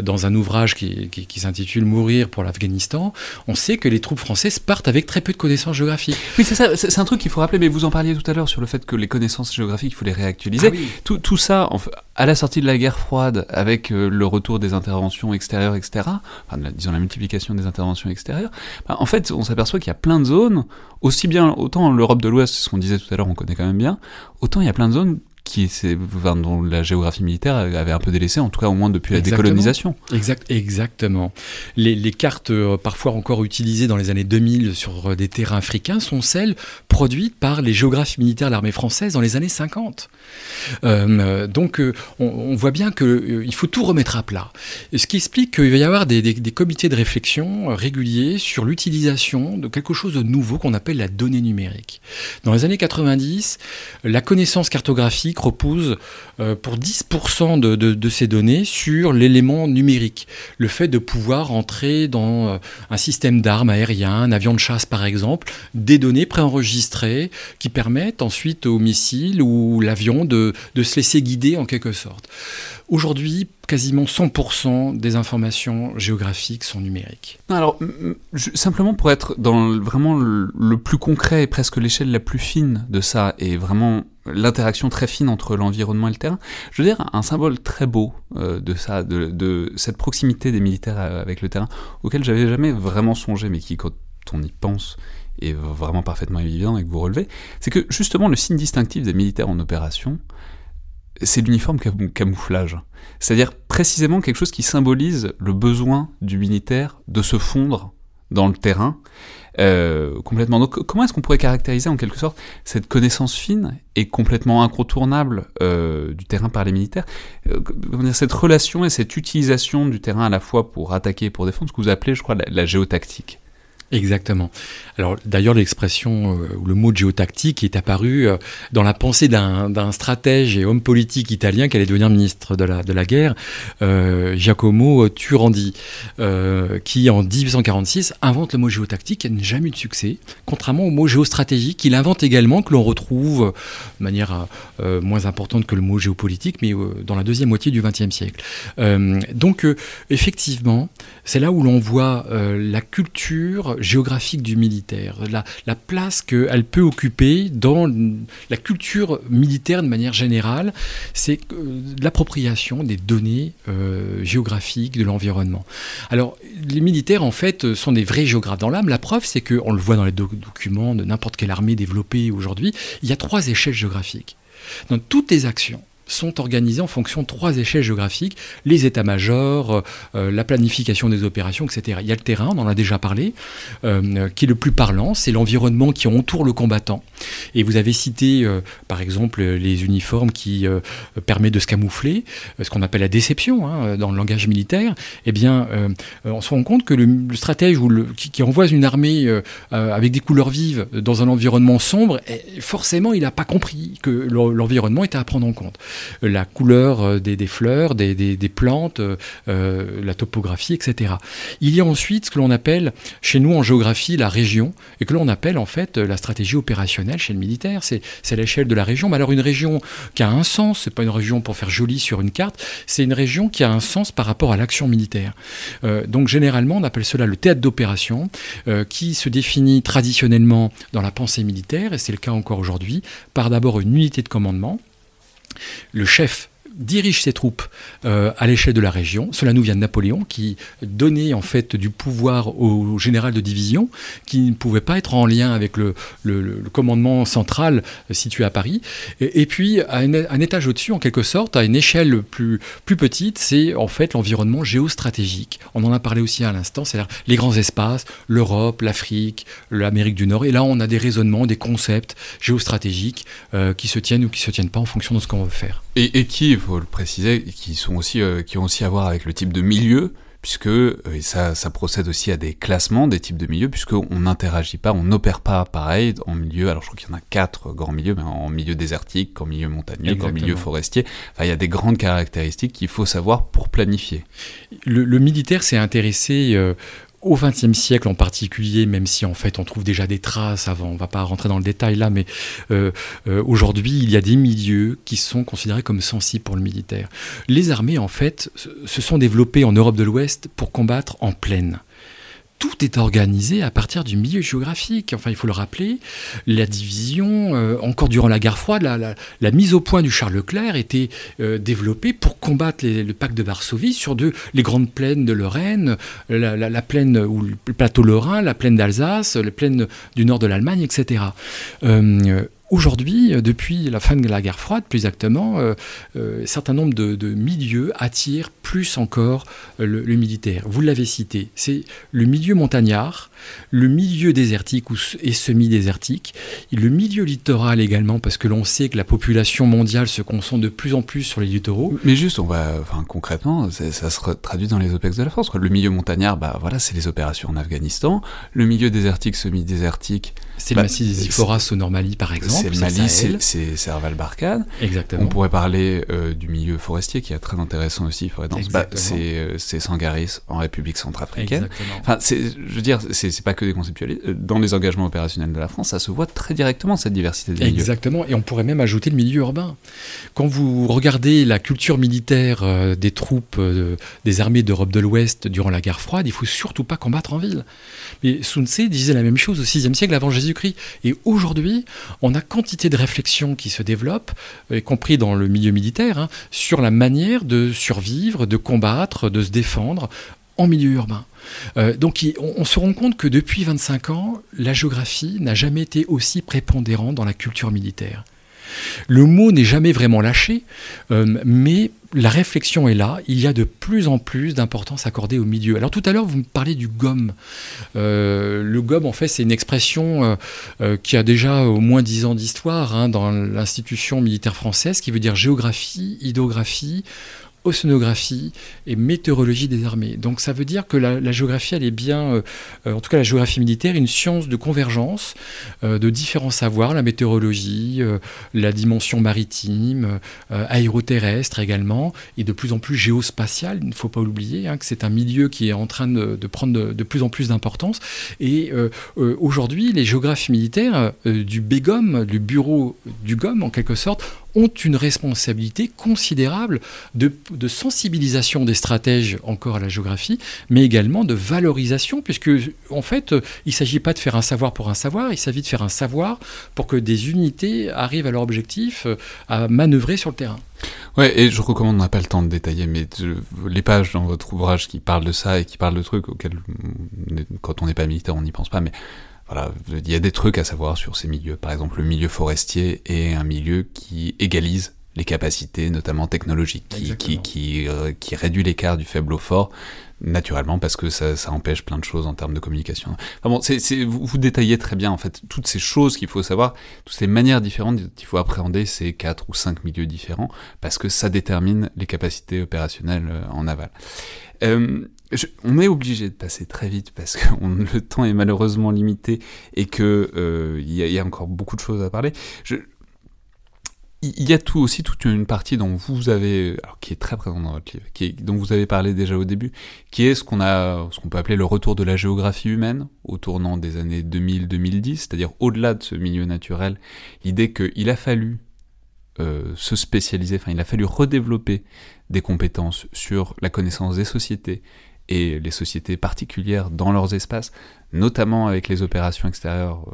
dans un ouvrage qui s'intitule « Mourir pour l'Afghanistan », on sait que les troupes françaises partent avec très peu de connaissances géographiques. Oui, c'est ça, c'est un truc qu'il faut rappeler, mais vous en parliez tout à l'heure sur le fait que les connaissances géographiques, il faut les réactualiser. Ah oui. Tout ça, en fait, à la sortie de la guerre froide, avec le retour des interventions extérieures, etc., disons la multiplication des interventions extérieures, en fait, on s'aperçoit qu'il y a plein de zones. Aussi bien, autant l'Europe de l'Ouest, c'est ce qu'on disait tout à l'heure, on connaît quand même bien, autant il y a plein de zones dont la géographie militaire avait un peu délaissé, en tout cas au moins depuis la décolonisation. Exactement. Les cartes parfois encore utilisées dans les années 2000 sur des terrains africains sont celles produites par les géographes militaires de l'armée française dans les années 50. Donc on voit bien qu'il faut tout remettre à plat. Ce qui explique qu'il va y avoir des comités de réflexion réguliers sur l'utilisation de quelque chose de nouveau qu'on appelle la donnée numérique. Dans les années 90, la connaissance cartographique repose pour 10% de ces données sur l'élément numérique. Le fait de pouvoir entrer dans un système d'armes aérien, un avion de chasse par exemple, des données préenregistrées qui permettent ensuite au missile ou l'avion de se laisser guider en quelque sorte. Aujourd'hui, quasiment 100% des informations géographiques sont numériques. Alors, simplement pour être dans vraiment le plus concret et presque l'échelle la plus fine de ça, et vraiment l'interaction très fine entre l'environnement et le terrain, je veux dire, un symbole très beau de ça, de cette proximité des militaires avec le terrain, auquel j'avais jamais vraiment songé, mais qui, quand on y pense, est vraiment parfaitement évident et que vous relevez, c'est que justement le signe distinctif des militaires en opération, c'est l'uniforme camouflage. C'est-à-dire précisément quelque chose qui symbolise le besoin du militaire de se fondre dans le terrain complètement. Donc comment est-ce qu'on pourrait caractériser en quelque sorte cette connaissance fine et complètement incontournable du terrain par les militaires, cette relation et cette utilisation du terrain à la fois pour attaquer et pour défendre, ce que vous appelez, je crois, la géotactique? Exactement. Alors d'ailleurs l'expression ou le mot de géotactique est apparu dans la pensée d'un stratège et homme politique italien qui allait devenir ministre de la guerre, Giacomo Turandi, qui en 1846 invente le mot géotactique qui n'a jamais eu de succès, contrairement au mot géostratégique qu'il invente également, que l'on retrouve de manière moins importante que le mot géopolitique, mais dans la deuxième moitié du XXe siècle. Donc effectivement, c'est là où l'on voit la culture géographique du militaire, la place qu'elle peut occuper dans la culture militaire de manière générale, c'est l'appropriation des données géographiques de l'environnement. Alors, les militaires, en fait, sont des vrais géographes dans l'âme. La preuve, c'est qu'on le voit dans les documents de n'importe quelle armée développée aujourd'hui, il y a 3 échelles géographiques. Dans toutes les actions, sont organisés en fonction de 3 échelles géographiques, les états-majors, la planification des opérations, etc. Il y a le terrain, on en a déjà parlé, qui est le plus parlant, c'est l'environnement qui entoure le combattant. Et vous avez cité, par exemple, les uniformes qui permettent de se camoufler, ce qu'on appelle la déception dans le langage militaire. Eh bien, on se rend compte que le stratège qui envoie une armée avec des couleurs vives dans un environnement sombre, forcément, il n'a pas compris que l'environnement était à prendre en compte. La couleur des fleurs, des plantes, la topographie, etc. Il y a ensuite ce que l'on appelle, chez nous en géographie, la région, et que l'on appelle en fait la stratégie opérationnelle chez le militaire. C'est l'échelle de la région. Mais alors une région qui a un sens, c'est pas une région pour faire joli sur une carte, c'est une région qui a un sens par rapport à l'action militaire. Donc généralement, on appelle cela le théâtre d'opération, qui se définit traditionnellement dans la pensée militaire, et c'est le cas encore aujourd'hui, par d'abord une unité de commandement. Le chef dirige ses troupes à l'échelle de la région. Cela nous vient de Napoléon, qui donnait en fait du pouvoir au général de division, qui ne pouvait pas être en lien avec le commandement central situé à Paris. Et puis, à un étage au-dessus, en quelque sorte, à une échelle plus petite, c'est en fait l'environnement géostratégique. On en a parlé aussi à l'instant, c'est-à-dire les grands espaces, l'Europe, l'Afrique, l'Amérique du Nord. Et là, on a des raisonnements, des concepts géostratégiques qui se tiennent ou qui ne se tiennent pas en fonction de ce qu'on veut faire. Et qui, il faut le préciser, qui ont aussi à voir avec le type de milieu, puisque et ça procède aussi à des classements des types de milieux, puisqu'on n'interagit pas, on n'opère pas pareil en milieu. Alors je crois qu'il y en a 4 grands milieux, mais en milieu désertique, en milieu montagneux, en milieu forestier. Enfin, il y a des grandes caractéristiques qu'il faut savoir pour planifier. Le militaire s'est intéressé... au XXe siècle en particulier, même si en fait on trouve déjà des traces avant, on ne va pas rentrer dans le détail là, mais aujourd'hui il y a des milieux qui sont considérés comme sensibles pour le militaire. Les armées en fait se sont développées en Europe de l'Ouest pour combattre en plaine. Tout est organisé à partir du milieu géographique. Enfin, il faut le rappeler, la division, encore durant la guerre froide, la mise au point du char Leclerc était développée pour combattre le pacte de Varsovie sur les grandes plaines de Lorraine, la plaine ou le plateau lorrain, la plaine d'Alsace, la plaine du nord de l'Allemagne, etc. Aujourd'hui, depuis la fin de la guerre froide, plus exactement, un certain nombre de milieux attirent plus encore le militaire. Vous l'avez cité, c'est le milieu montagnard, le milieu désertique et semi-désertique, le milieu littoral également, parce que l'on sait que la population mondiale se concentre de plus en plus sur les littoraux. Mais juste, concrètement, ça se traduit dans les OPEX de la force. Le milieu montagnard, c'est les opérations en Afghanistan. Le milieu désertique, semi-désertique... C'est le massif des Iphoras au Normalie, par exemple. C'est le Mali, c'est Serval Barkhane. Exactement. On pourrait parler du milieu forestier qui est très intéressant aussi. Il faudrait c'est Sangaris en République centrafricaine. Exactement. C'est pas que des conceptualistes. Dans les engagements opérationnels de la France, ça se voit très directement, cette diversité des milieux. Exactement. Et on pourrait même ajouter le milieu urbain. Quand vous regardez la culture militaire des troupes des armées d'Europe de l'Ouest durant la guerre froide, il ne faut surtout pas combattre en ville. Mais Sun Tzu disait la même chose au VIe siècle avant Jésus-Christ. Et aujourd'hui, on a quantité de réflexions qui se développent, y compris dans le milieu militaire, sur la manière de survivre, de combattre, de se défendre en milieu urbain. Donc on se rend compte que depuis 25 ans, la géographie n'a jamais été aussi prépondérante dans la culture militaire. Le mot n'est jamais vraiment lâché, mais la réflexion est là. Il y a de plus en plus d'importance accordée au milieu. Alors tout à l'heure, vous me parlez du GOM. Le GOM, en fait, c'est une expression qui a déjà au moins 10 ans d'histoire dans l'institution militaire française, qui veut dire géographie, hydrographie, océanographie et météorologie des armées. Donc ça veut dire que la géographie, elle est bien, en tout cas la géographie militaire, une science de convergence de différents savoirs, la météorologie, la dimension maritime, aéroterrestre également, et de plus en plus géospatiale. Il ne faut pas oublier que c'est un milieu qui est en train de prendre de plus en plus d'importance. Et aujourd'hui, les géographes militaires du BGOM, du bureau du GOM en quelque sorte, ont une responsabilité considérable de sensibilisation des stratèges encore à la géographie, mais également de valorisation, puisque en fait, il ne s'agit pas de faire un savoir pour un savoir, il s'agit de faire un savoir pour que des unités arrivent à leur objectif, à manœuvrer sur le terrain. Ouais, et je recommande, on n'a pas le temps de détailler, mais les pages dans votre ouvrage qui parlent de ça et qui parlent de trucs auxquels, quand on n'est pas militaire, on n'y pense pas, mais... Voilà, il y a des trucs à savoir sur ces milieux. Par exemple, le milieu forestier est un milieu qui égalise les capacités, notamment technologiques, qui réduit l'écart du faible au fort, naturellement, parce que ça empêche plein de choses en termes de communication. Enfin bon, vous détaillez très bien, en fait, toutes ces choses qu'il faut savoir, toutes ces manières différentes qu'il faut appréhender ces 4 ou 5 milieux différents, parce que ça détermine les capacités opérationnelles en aval. On est obligé de passer très vite parce que le temps est malheureusement limité et que il y a encore beaucoup de choses à parler. Il y a toute une partie dont vous avez, alors qui est très présente dans votre livre, dont vous avez parlé déjà au début, qui est ce qu'on peut appeler le retour de la géographie humaine au tournant des années 2000-2010, c'est-à-dire au-delà de ce milieu naturel, l'idée qu'il a fallu se spécialiser, il a fallu redévelopper des compétences sur la connaissance des sociétés et les sociétés particulières dans leurs espaces, notamment avec les opérations extérieures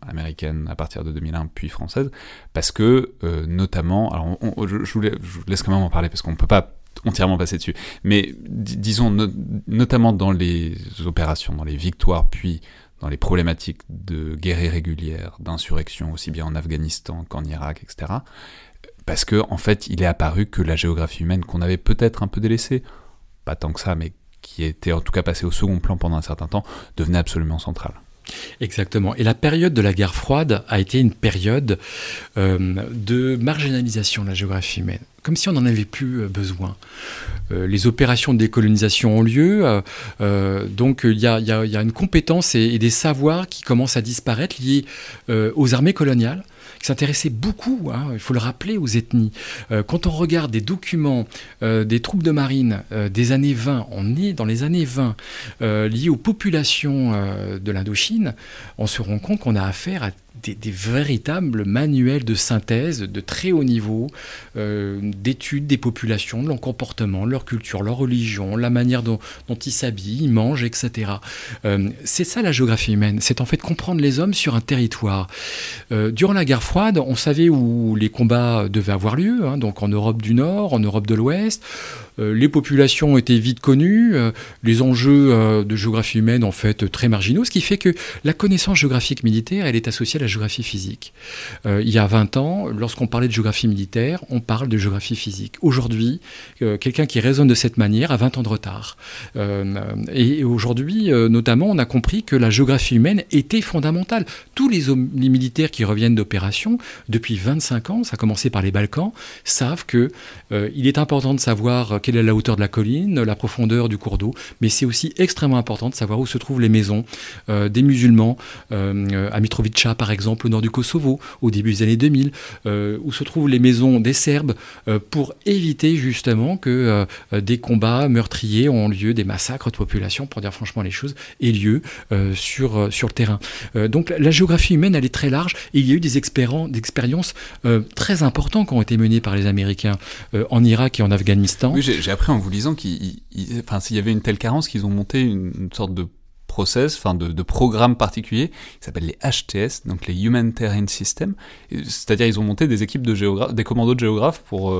américaines à partir de 2001, puis françaises, parce que notamment, alors je vous laisse quand même en parler parce qu'on ne peut pas entièrement passer dessus, mais disons notamment dans les opérations, dans les victoires, puis dans les problématiques de guerre irrégulière, d'insurrection, aussi bien en Afghanistan qu'en Irak, etc., parce que, en fait, il est apparu que la géographie humaine qu'on avait peut-être un peu délaissée, pas tant que ça, mais qui était en tout cas passée au second plan pendant un certain temps, devenait absolument centrale. Exactement. Et la période de la guerre froide a été une période de marginalisation de la géographie humaine, comme si on n'en avait plus besoin. Les opérations de décolonisation ont lieu, donc il y a une compétence et des savoirs qui commencent à disparaître liés aux armées coloniales, qui s'intéressaient beaucoup, il faut le rappeler, aux ethnies. Quand on regarde des documents des troupes de marine des années 20, on est dans les années 20, liés aux populations de l'Indochine, on se rend compte qu'on a affaire à des véritables manuels de synthèse de très haut niveau, d'études des populations, de leur comportement, leur culture, leur religion, la manière dont ils s'habillent, ils mangent, etc. C'est ça la géographie humaine, c'est en fait comprendre les hommes sur un territoire. Durant la guerre froide, on savait où les combats devaient avoir lieu, donc en Europe du Nord, en Europe de l'Ouest, Les populations étaient vite connues, les enjeux de géographie humaine en fait très marginaux, ce qui fait que la connaissance géographique militaire, elle est associée à la géographie physique. Il y a 20 ans, lorsqu'on parlait de géographie militaire, on parle de géographie physique. Aujourd'hui, quelqu'un qui raisonne de cette manière a 20 ans de retard. Et aujourd'hui, notamment, on a compris que la géographie humaine était fondamentale. Tous les militaires qui reviennent d'opération, depuis 25 ans, ça a commencé par les Balkans, savent qu'il est important de savoir quelle est la hauteur de la colline, la profondeur du cours d'eau, mais c'est aussi extrêmement important de savoir où se trouvent les maisons des musulmans, à Mitrovica par exemple, au nord du Kosovo, au début des années 2000, où se trouvent les maisons des Serbes, pour éviter justement que des combats meurtriers ont lieu, des massacres de population, pour dire franchement les choses, aient lieu sur le terrain. Donc la géographie humaine, elle est très large, et il y a eu des expériences très importantes qui ont été menées par les Américains en Irak et en Afghanistan. Oui, j'ai appris en vous lisant s'il y avait une telle carence qu'ils ont monté une sorte de process, de programme particulier qui s'appelle les HTS, donc les Human Terrain System, c'est-à-dire ils ont monté des équipes de géographes, des commandos de géographes pour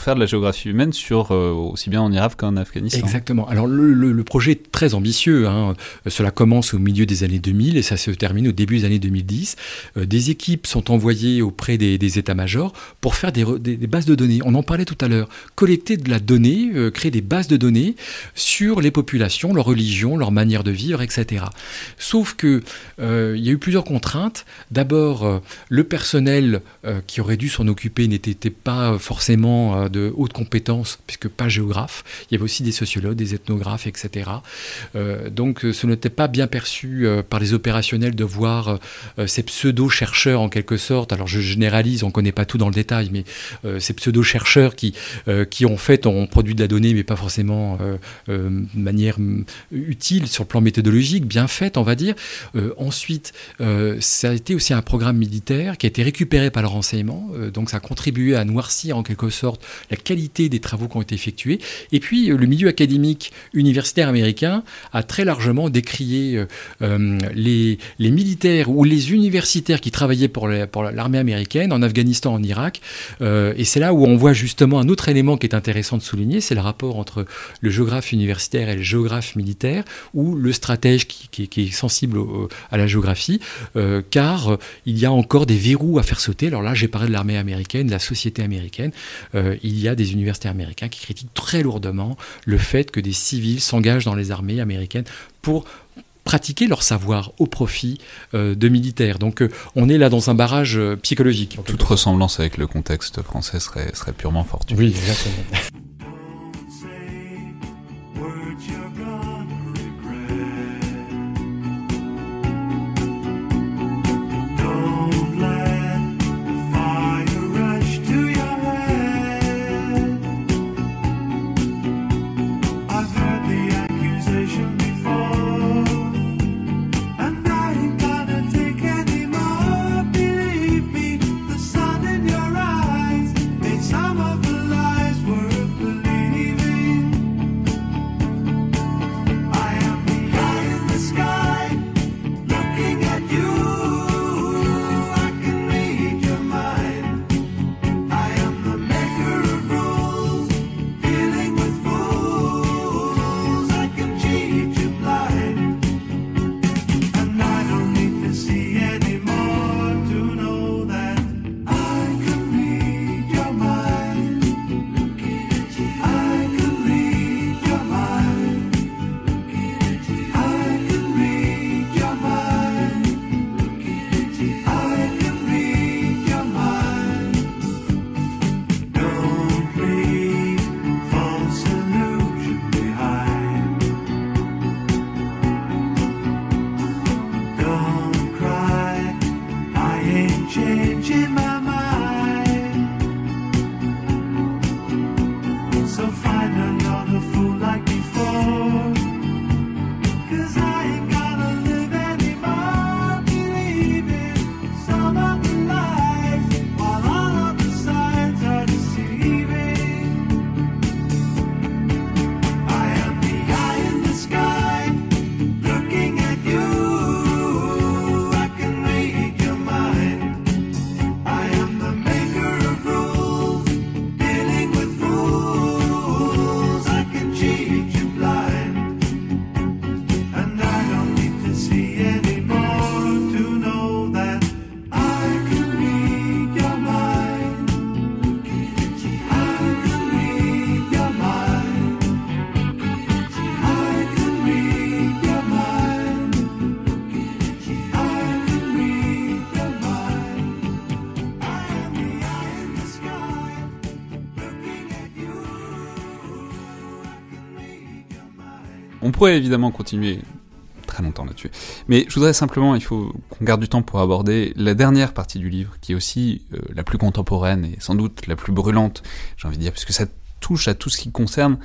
faire de la géographie humaine sur aussi bien en Irak qu'en Afghanistan. Exactement. Alors le projet est très ambitieux, hein. Cela commence au milieu des années 2000 et ça se termine au début des années 2010. Des équipes sont envoyées auprès des états-majors pour faire des bases de données. On en parlait tout à l'heure. Collecter de la donnée, créer des bases de données sur les populations, leur religion, leur manière de vivre, etc. Sauf que il y a eu plusieurs contraintes. D'abord, le personnel qui aurait dû s'en occuper n'était pas forcément de haute compétence, puisque pas géographe. Il y avait aussi des sociologues, des ethnographes, etc. Donc ce n'était pas bien perçu par les opérationnels de voir ces pseudo-chercheurs en quelque sorte. Alors je généralise, on ne connaît pas tout dans le détail, mais ces pseudo-chercheurs qui en fait ont produit de la donnée, mais pas forcément de manière utile sur le plan méthodologique, bien faite, on va dire. Ensuite, ça a été aussi un programme militaire qui a été récupéré par le renseignement, donc ça a contribué à noircir en quelque sorte la qualité des travaux qui ont été effectués. Et puis, le milieu académique universitaire américain a très largement décrié les militaires ou les universitaires qui travaillaient pour l'armée américaine en Afghanistan, en Irak. Et c'est là où on voit justement un autre élément qui est intéressant de souligner, c'est le rapport entre le géographe universitaire et le géographe militaire, où le stratège qui est sensible à la géographie, car il y a encore des verrous à faire sauter. Alors là, j'ai parlé de l'armée américaine, de la société américaine. Il y a des universitaires américains qui critiquent très lourdement le fait que des civils s'engagent dans les armées américaines pour pratiquer leur savoir au profit de militaires. Donc on est là dans un barrage psychologique. Toute ressemblance avec le contexte français serait purement fortuite. Oui, exactement. On pourrait évidemment continuer très longtemps là-dessus, mais je voudrais simplement, il faut qu'on garde du temps pour aborder la dernière partie du livre, qui est aussi la plus contemporaine et sans doute la plus brûlante, j'ai envie de dire, puisque ça touche à tout ce qui concerne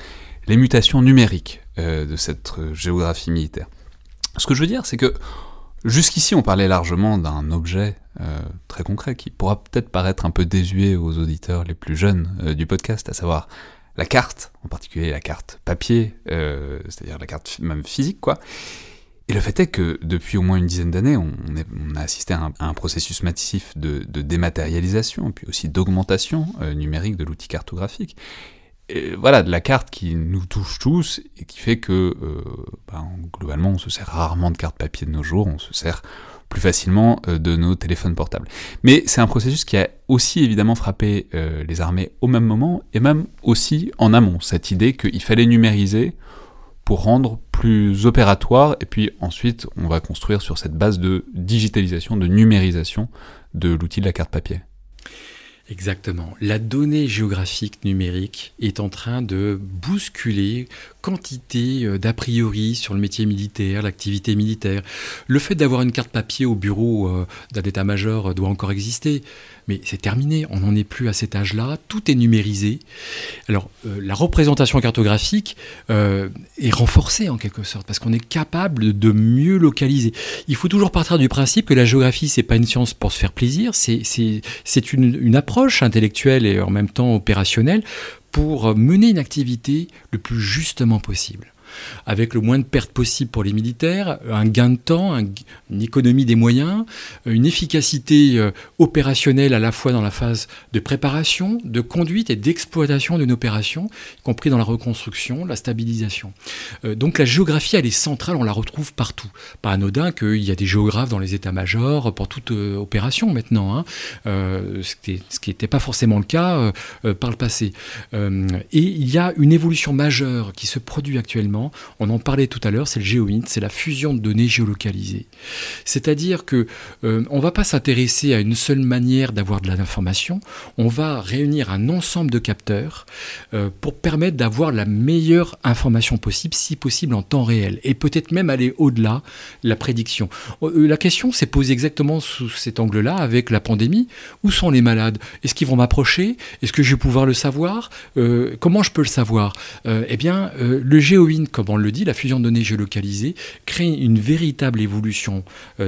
les mutations numériques de cette géographie militaire. Ce que je veux dire, c'est que jusqu'ici, on parlait largement d'un objet très concret qui pourra peut-être paraître un peu désuet aux auditeurs les plus jeunes du podcast, à savoir la carte, en particulier la carte papier, c'est-à-dire la carte même physique, quoi. Et le fait est que depuis au moins une dizaine d'années, on a assisté à un processus massif de dématérialisation, puis aussi d'augmentation numérique de l'outil cartographique. Et voilà, de la carte qui nous touche tous et qui fait que, globalement, on se sert rarement de carte papier de nos jours, on se sert plus facilement de nos téléphones portables. Mais c'est un processus qui a aussi évidemment frappé les armées au même moment et même aussi en amont, cette idée qu'il fallait numériser pour rendre plus opératoire, et puis ensuite on va construire sur cette base de digitalisation, de numérisation de l'outil de la carte papier. Exactement. La donnée géographique numérique est en train de bousculer quantité d'a priori sur le métier militaire, l'activité militaire. Le fait d'avoir une carte papier au bureau d'un état-major doit encore exister, mais c'est terminé, on n'en est plus à cet âge-là, tout est numérisé. Alors, la représentation cartographique est renforcée en quelque sorte, parce qu'on est capable de mieux localiser. Il faut toujours partir du principe que la géographie, c'est pas une science pour se faire plaisir, c'est une approche intellectuelle et en même temps opérationnelle pour mener une activité le plus justement possible, avec le moins de pertes possible pour les militaires, un gain de temps, une économie des moyens, une efficacité opérationnelle à la fois dans la phase de préparation, de conduite et d'exploitation d'une opération, y compris dans la reconstruction, la stabilisation. Donc la géographie, elle est centrale, on la retrouve partout. Pas anodin qu'il y a des géographes dans les états-majors pour toute opération maintenant, hein, ce qui n'était pas forcément le cas par le passé. Et il y a une évolution majeure qui se produit actuellement. On en parlait tout à l'heure, c'est le GEOINT, c'est la fusion de données géolocalisées. C'est-à-dire qu'on ne va pas s'intéresser à une seule manière d'avoir de l'information, on va réunir un ensemble de capteurs pour permettre d'avoir la meilleure information possible, si possible en temps réel, et peut-être même aller au-delà de la prédiction. La question s'est posée exactement sous cet angle-là avec la pandémie. Où sont les malades? Est-ce qu'ils vont m'approcher? Est-ce que je vais pouvoir le savoir? Comment je peux le savoir? Le GEOINT, comme on le dit, la fusion de données géolocalisées crée une véritable évolution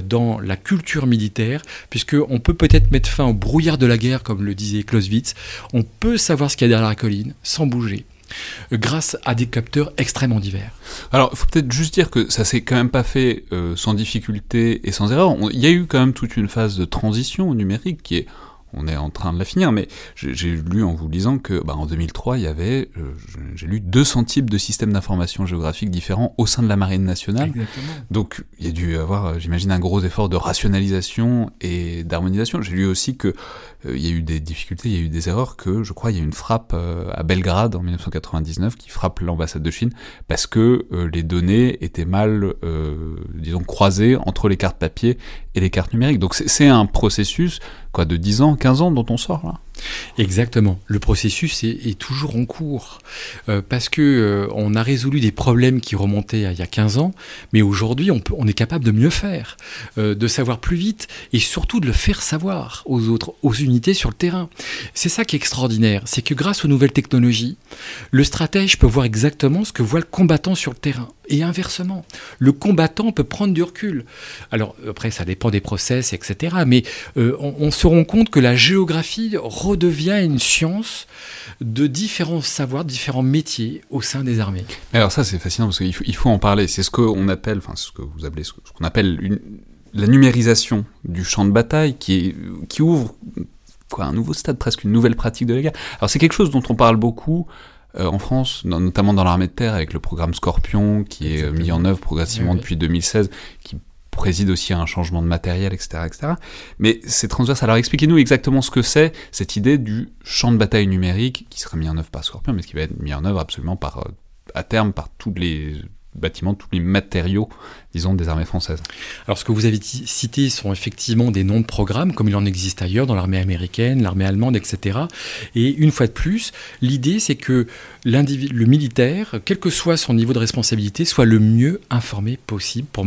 dans la culture militaire, puisqu'on peut peut-être mettre fin au brouillard de la guerre, comme le disait Clausewitz. On peut savoir ce qu'il y a derrière la colline sans bouger, grâce à des capteurs extrêmement divers. Alors, il faut peut-être juste dire que ça s'est quand même pas fait sans difficulté et sans erreur. Il y a eu quand même toute une phase de transition numérique qui est... On est en train de la finir, mais j'ai lu en vous lisant que en 2003, il y avait, j'ai lu 200 types de systèmes d'information géographique différents au sein de la Marine nationale. Exactement. Donc il y a dû avoir, j'imagine, un gros effort de rationalisation et d'harmonisation. J'ai lu aussi que il y a eu des difficultés, il y a eu des erreurs, que je crois il y a eu une frappe à Belgrade en 1999 qui frappe l'ambassade de Chine parce que les données étaient mal, croisées entre les cartes papier et les cartes numériques. Donc c'est un processus de 10 ans, 15 ans dont on sort là. Exactement. Le processus est toujours en cours parce que on a résolu des problèmes qui remontaient à il y a 15 ans, mais aujourd'hui on est capable de mieux faire, de savoir plus vite et surtout de le faire savoir aux autres, aux unités sur le terrain. C'est ça qui est extraordinaire, c'est que grâce aux nouvelles technologies, le stratège peut voir exactement ce que voit le combattant sur le terrain et inversement. Le combattant peut prendre du recul. Alors après ça dépend des process, etc. Mais on se rend compte que la géographie redevient une science de différents savoirs, différents métiers au sein des armées. Alors ça c'est fascinant parce qu'il faut en parler. C'est ce qu'on appelle, la numérisation du champ de bataille qui ouvre un nouveau stade, presque une nouvelle pratique de la guerre. Alors c'est quelque chose dont on parle beaucoup en France, notamment dans l'armée de terre avec le programme Scorpion qui est mis en œuvre progressivement depuis 2016, qui préside aussi à un changement de matériel, etc., etc. Mais c'est transversal. Alors expliquez-nous exactement ce que c'est, cette idée du champ de bataille numérique qui sera mis en œuvre par Scorpion, mais qui va être mis en œuvre absolument à terme par tous les bâtiments, tous les matériaux, disons, des armées françaises. Alors, ce que vous avez cité sont effectivement des noms de programmes, comme il en existe ailleurs, dans l'armée américaine, l'armée allemande, etc. Et une fois de plus, l'idée, c'est que le militaire, quel que soit son niveau de responsabilité, soit le mieux informé possible pour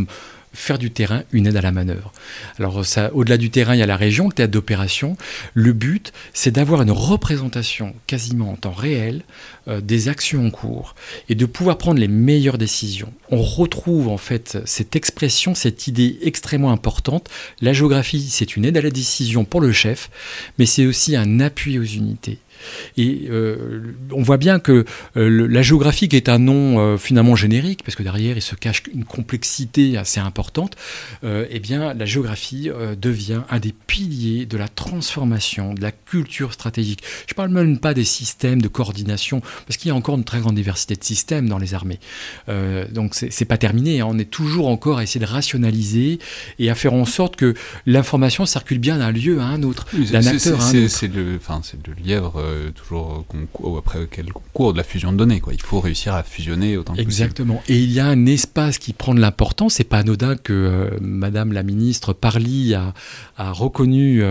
faire du terrain une aide à la manœuvre. Alors, ça, au-delà du terrain, il y a la région, le théâtre d'opération. Le but, c'est d'avoir une représentation quasiment en temps réel des actions en cours et de pouvoir prendre les meilleures décisions. On retrouve en fait cette expression, cette idée extrêmement importante. La géographie, c'est une aide à la décision pour le chef, mais c'est aussi un appui aux unités. Et on voit bien que la géographie, qui est un nom finalement générique, parce que derrière il se cache une complexité assez importante, eh bien la géographie devient un des piliers de la transformation, de la culture stratégique. Je ne parle même pas des systèmes de coordination, parce qu'il y a encore une très grande diversité de systèmes dans les armées. Donc c'est pas terminé, hein. On est toujours encore à essayer de rationaliser et à faire en sorte que l'information circule bien d'un lieu à un autre, d'un acteur à un autre. C'est le lièvre toujours après quel concours de la fusion de données, quoi. Il faut réussir à fusionner autant que exactement. Possible. Et il y a un espace qui prend de l'importance. C'est pas anodin que Madame la Ministre Parly a reconnu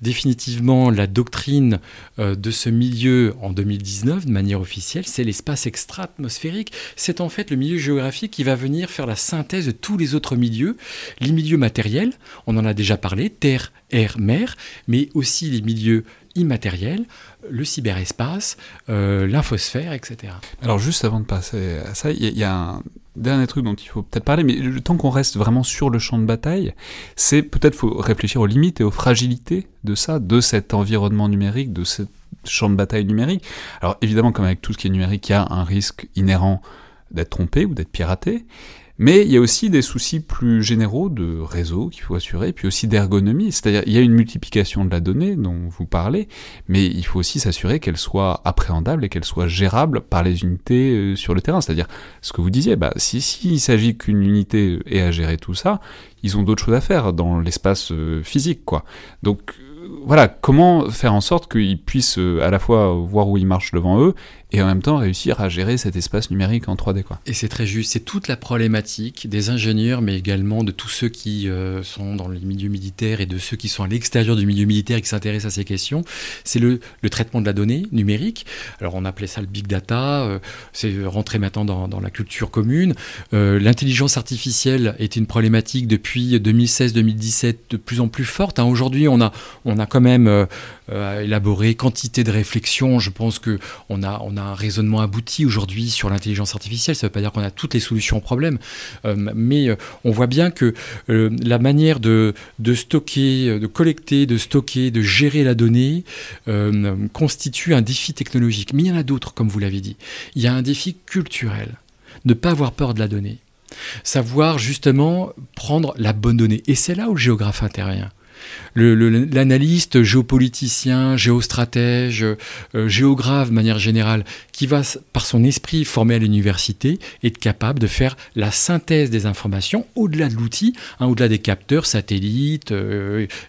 définitivement la doctrine de ce milieu en 2019 de manière officielle. C'est l'espace extra-atmosphérique. C'est en fait le milieu géographique qui va venir faire la synthèse de tous les autres milieux. Les milieux matériels, on en a déjà parlé, terre, air, mer, mais aussi les milieux immatériels, le cyberespace, l'infosphère, etc. Alors juste avant de passer à ça, il y a un dernier truc dont il faut peut-être parler, mais tant qu'on reste vraiment sur le champ de bataille, c'est peut-être faut réfléchir aux limites et aux fragilités de ça, de cet environnement numérique, de ce champ de bataille numérique. Alors évidemment, comme avec tout ce qui est numérique, il y a un risque inhérent d'être trompé ou d'être piraté, mais il y a aussi des soucis plus généraux de réseau qu'il faut assurer, puis aussi d'ergonomie, c'est-à-dire il y a une multiplication de la donnée dont vous parlez, mais il faut aussi s'assurer qu'elle soit appréhendable et qu'elle soit gérable par les unités sur le terrain, c'est-à-dire ce que vous disiez, s'il s'agit qu'une unité ait à gérer tout ça, ils ont d'autres choses à faire dans l'espace physique, quoi. Donc voilà, comment faire en sorte qu'ils puissent à la fois voir où ils marchent devant eux et en même temps réussir à gérer cet espace numérique en 3D, quoi. Et c'est très juste, c'est toute la problématique des ingénieurs, mais également de tous ceux qui sont dans les milieux militaires et de ceux qui sont à l'extérieur du milieu militaire et qui s'intéressent à ces questions. C'est le traitement de la donnée numérique. Alors on appelait ça le big data, c'est rentré maintenant dans la culture commune. L'intelligence artificielle est une problématique depuis 2016-2017 de plus en plus forte, hein. Aujourd'hui on a quand même élaboré quantité de réflexions. Je pense que on a un raisonnement abouti aujourd'hui sur l'intelligence artificielle. Ça ne veut pas dire qu'on a toutes les solutions au problème, mais on voit bien que la manière de stocker, de collecter, de stocker, de gérer la donnée constitue un défi technologique. Mais il y en a d'autres, comme vous l'avez dit. Il y a un défi culturel, ne pas avoir peur de la donnée, savoir justement prendre la bonne donnée. Et c'est là où le géographe intervient. L'analyste géopoliticien, géostratège, géographe de manière générale, qui va par son esprit formé à l'université, être capable de faire la synthèse des informations au-delà de l'outil, hein, au-delà des capteurs, satellites,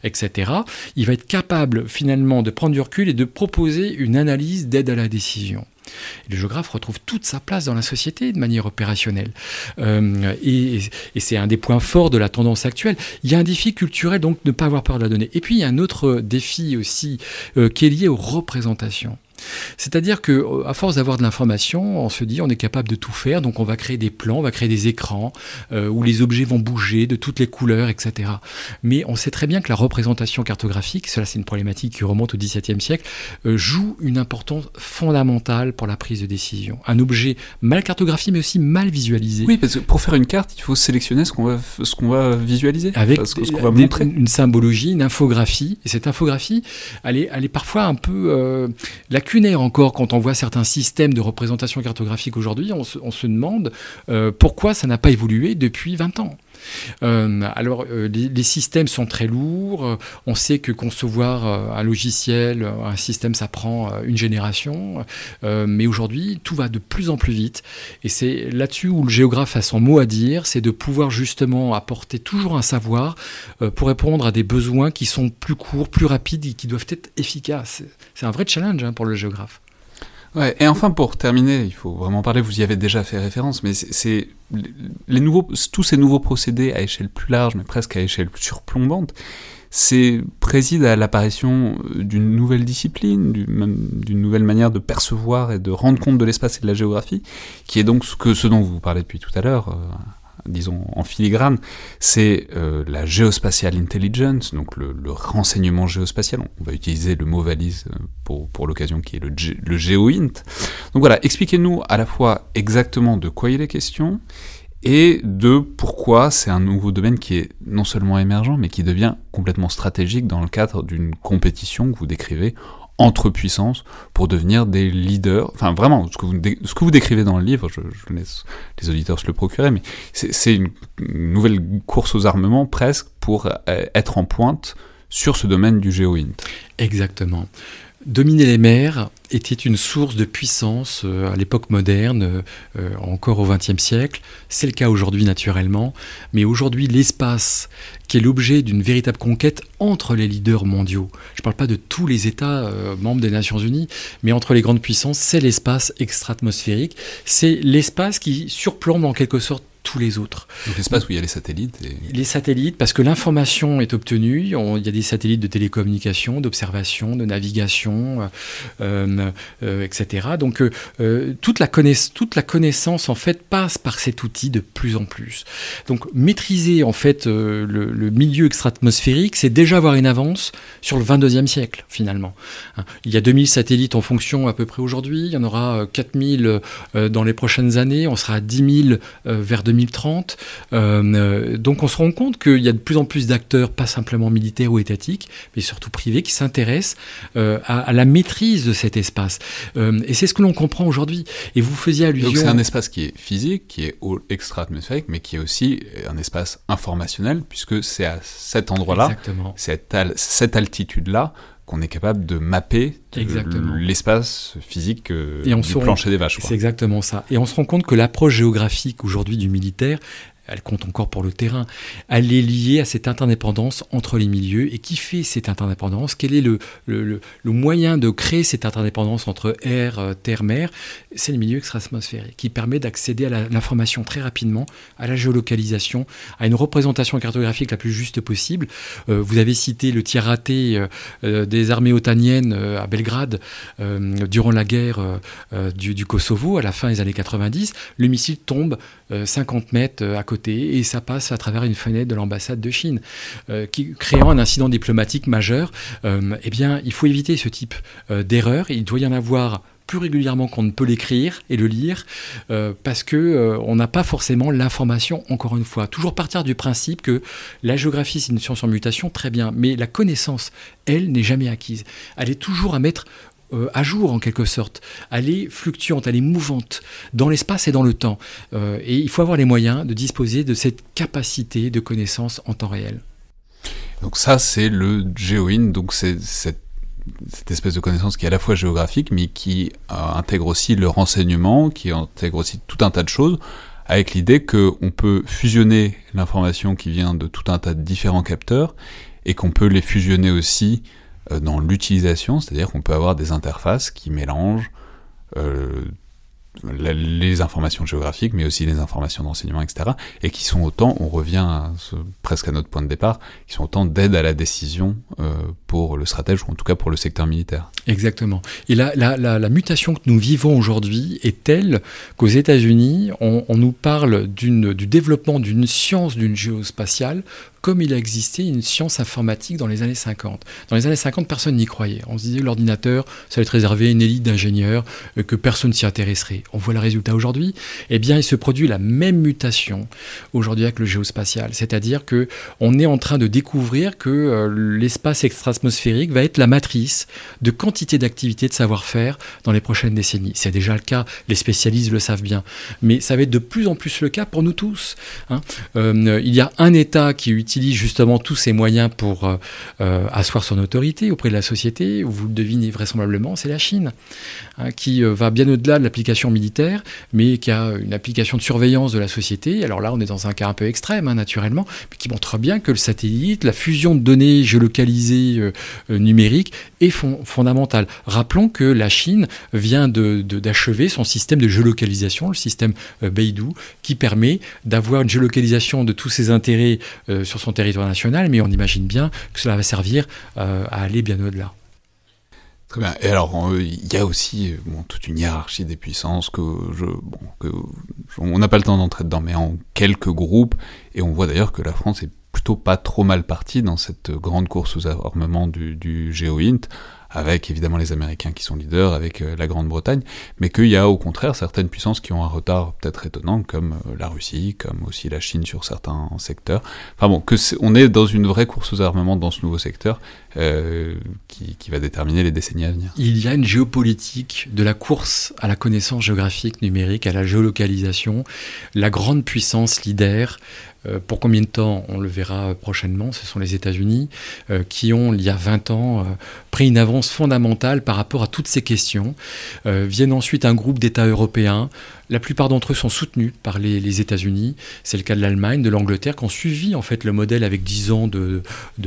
etc. Il va être capable finalement de prendre du recul et de proposer une analyse d'aide à la décision. Et le géographe retrouve toute sa place dans la société de manière opérationnelle. Et c'est un des points forts de la tendance actuelle. Il y a un défi culturel, donc ne pas avoir peur de la donnée. Et puis il y a un autre défi aussi qui est lié aux représentations. C'est-à-dire qu'à force d'avoir de l'information, on se dit on est capable de tout faire, donc on va créer des plans, on va créer des écrans où les objets vont bouger de toutes les couleurs, etc. Mais on sait très bien que la représentation cartographique, cela c'est une problématique qui remonte au XVIIe siècle, joue une importance fondamentale pour la prise de décision. Un objet mal cartographié mais aussi mal visualisé. Oui, parce que pour faire une carte, il faut sélectionner ce qu'on va visualiser, avec ce qu'on va montrer. Une symbologie, une infographie, et cette infographie, elle est parfois un peu... encore, quand on voit certains systèmes de représentation cartographique aujourd'hui, on se demande pourquoi ça n'a pas évolué depuis 20 ans. Les systèmes sont très lourds. On sait que concevoir un logiciel, un système, ça prend une génération, mais aujourd'hui tout va de plus en plus vite, et c'est là-dessus où le géographe a son mot à dire, c'est de pouvoir justement apporter toujours un savoir pour répondre à des besoins qui sont plus courts, plus rapides et qui doivent être efficaces. C'est un vrai challenge, hein, pour le géographe. Ouais, et enfin, pour terminer, il faut vraiment parler, vous y avez déjà fait référence, mais c'est tous ces nouveaux procédés à échelle plus large, mais presque à échelle surplombante, c'est préside à l'apparition d'une nouvelle discipline, d'une nouvelle manière de percevoir et de rendre compte de l'espace et de la géographie, qui est donc ce dont vous parlez depuis tout à l'heure, disons en filigrane, c'est la geospatial intelligence, donc le renseignement géospatial. On va utiliser le mot valise pour l'occasion, qui est le GEOINT. Donc voilà, expliquez-nous à la fois exactement de quoi il est question et de pourquoi c'est un nouveau domaine qui est non seulement émergent, mais qui devient complètement stratégique dans le cadre d'une compétition que vous décrivez entre puissances pour devenir des leaders. Enfin, vraiment, ce que vous décrivez dans le livre, je laisse les auditeurs se le procurer, mais c'est une nouvelle course aux armements presque pour être en pointe sur ce domaine du GEOINT. Exactement. Dominer les mers était une source de puissance à l'époque moderne, encore au XXe siècle. C'est le cas aujourd'hui naturellement, mais aujourd'hui l'espace qui est l'objet d'une véritable conquête entre les leaders mondiaux. Je ne parle pas de tous les États membres des Nations Unies, mais entre les grandes puissances, c'est l'espace extra-atmosphérique, c'est l'espace qui surplombe en quelque sorte tous les autres. Donc l'espace où il y a les satellites et... Les satellites, parce que l'information est obtenue, il y a des satellites de télécommunication, d'observation, de navigation, etc. Donc toute la connaissance en fait passe par cet outil de plus en plus. Donc maîtriser en fait le milieu extra-atmosphérique, c'est déjà avoir une avance sur le 22e siècle finalement. Il y a 2000 satellites en fonction à peu près aujourd'hui, il y en aura 4000 dans les prochaines années, on sera à 10 000 vers 2030, donc on se rend compte qu'il y a de plus en plus d'acteurs, pas simplement militaires ou étatiques, mais surtout privés, qui s'intéressent à la maîtrise de cet espace. Et c'est ce que l'on comprend aujourd'hui. Et vous faisiez allusion... Donc c'est un espace qui est physique, qui est extra-atmosphérique, mais qui est aussi un espace informationnel, puisque c'est à cet endroit-là, c'est à cette altitude-là, qu'on est capable de mapper l'espace physique du plancher des vaches. C'est exactement ça. Et on se rend compte que l'approche géographique aujourd'hui du militaire, elle compte encore pour le terrain, elle est liée à cette interdépendance entre les milieux. Et qui fait cette interdépendance ? Quel est le moyen de créer cette interdépendance entre air, terre, mer ? C'est le milieu extra-atmosphérique qui permet d'accéder à l'information très rapidement, à la géolocalisation, à une représentation cartographique la plus juste possible. Vous avez cité le tir raté des armées otaniennes à Belgrade durant la guerre du Kosovo à la fin des années 90. Le missile tombe 50 mètres à côté et ça passe à travers une fenêtre de l'ambassade de Chine, créant un incident diplomatique majeur. Eh bien, il faut éviter ce type d'erreur. Il doit y en avoir plus régulièrement qu'on ne peut l'écrire et le lire, parce qu'on n'a pas forcément l'information, encore une fois. Toujours partir du principe que la géographie, c'est une science en mutation, très bien, mais la connaissance, elle, n'est jamais acquise. Elle est toujours à mettre à jour en quelque sorte, elle est fluctuante, elle est mouvante dans l'espace et dans le temps, et il faut avoir les moyens de disposer de cette capacité de connaissance en temps réel. Donc ça c'est le GEOINT, donc c'est cette espèce de connaissance qui est à la fois géographique mais qui intègre aussi le renseignement, qui intègre aussi tout un tas de choses, avec l'idée qu'on peut fusionner l'information qui vient de tout un tas de différents capteurs et qu'on peut les fusionner aussi dans l'utilisation, c'est-à-dire qu'on peut avoir des interfaces qui mélangent les informations géographiques, mais aussi les informations d'enseignement, etc., et qui sont autant, on revient presque à notre point de départ, qui sont autant d'aide à la décision pour le stratège, ou en tout cas pour le secteur militaire. Exactement. Et la mutation que nous vivons aujourd'hui est telle qu'aux États-Unis, on nous parle du développement d'une science, d'une géospatiale, comme il a existé une science informatique dans les années 50. Dans les années 50, personne n'y croyait. On se disait que l'ordinateur, ça allait être réservé à une élite d'ingénieurs, que personne s'y intéresserait. On voit le résultat aujourd'hui. Eh bien, il se produit la même mutation aujourd'hui avec le géospatial. C'est-à-dire qu'on est en train de découvrir que l'espace extra-atmosphérique va être la matrice de quantité d'activités, de savoir-faire dans les prochaines décennies. C'est déjà le cas, les spécialistes le savent bien. Mais ça va être de plus en plus le cas pour nous tous. Il y a un État qui utilise utilise justement tous ses moyens pour asseoir son autorité auprès de la société, vous le devinez vraisemblablement, c'est la Chine, hein, qui va bien au-delà de l'application militaire, mais qui a une application de surveillance de la société. Alors là, on est dans un cas un peu extrême, hein, naturellement, mais qui montre bien que le satellite, la fusion de données géolocalisées numériques est fondamentale. Rappelons que la Chine vient d'achever son système de géolocalisation, le système Beidou, qui permet d'avoir une géolocalisation de tous ses intérêts sur son territoire national, mais on imagine bien que cela va servir à aller bien au-delà. Très bien. Et alors, il y a aussi toute une hiérarchie des puissances on n'a pas le temps d'entrer dedans, mais en quelques groupes, et on voit d'ailleurs que la France est plutôt pas trop mal partie dans cette grande course aux armements du GEOINT, avec évidemment les Américains qui sont leaders, avec la Grande-Bretagne, mais qu'il y a au contraire certaines puissances qui ont un retard peut-être étonnant, comme la Russie, comme aussi la Chine sur certains secteurs. Enfin bon, on est dans une vraie course aux armements dans ce nouveau secteur qui va déterminer les décennies à venir. Il y a une géopolitique de la course à la connaissance géographique, numérique, à la géolocalisation. La grande puissance leader, pour combien de temps, on le verra prochainement, ce sont les États-Unis qui ont, il y a 20 ans, pris une avance fondamentale par rapport à toutes ces questions. Viennent ensuite un groupe d'États européens. La plupart d'entre eux sont soutenus par les États-Unis. C'est le cas de l'Allemagne, de l'Angleterre, qui ont suivi en fait, le modèle avec 10 ans de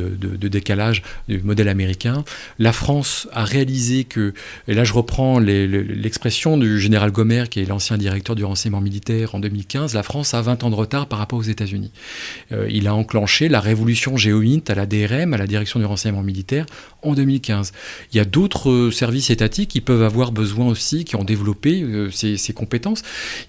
décalage du modèle américain. La France a réalisé que, et là je reprends l'expression du général Gomer, qui est l'ancien directeur du renseignement militaire en 2015, la France a 20 ans de retard par rapport aux États-Unis. Il a enclenché la révolution GEOINT à la DRM, à la direction du renseignement militaire, en 2015. Il y a d'autres services étatiques qui peuvent avoir besoin aussi, qui ont développé ces compétences.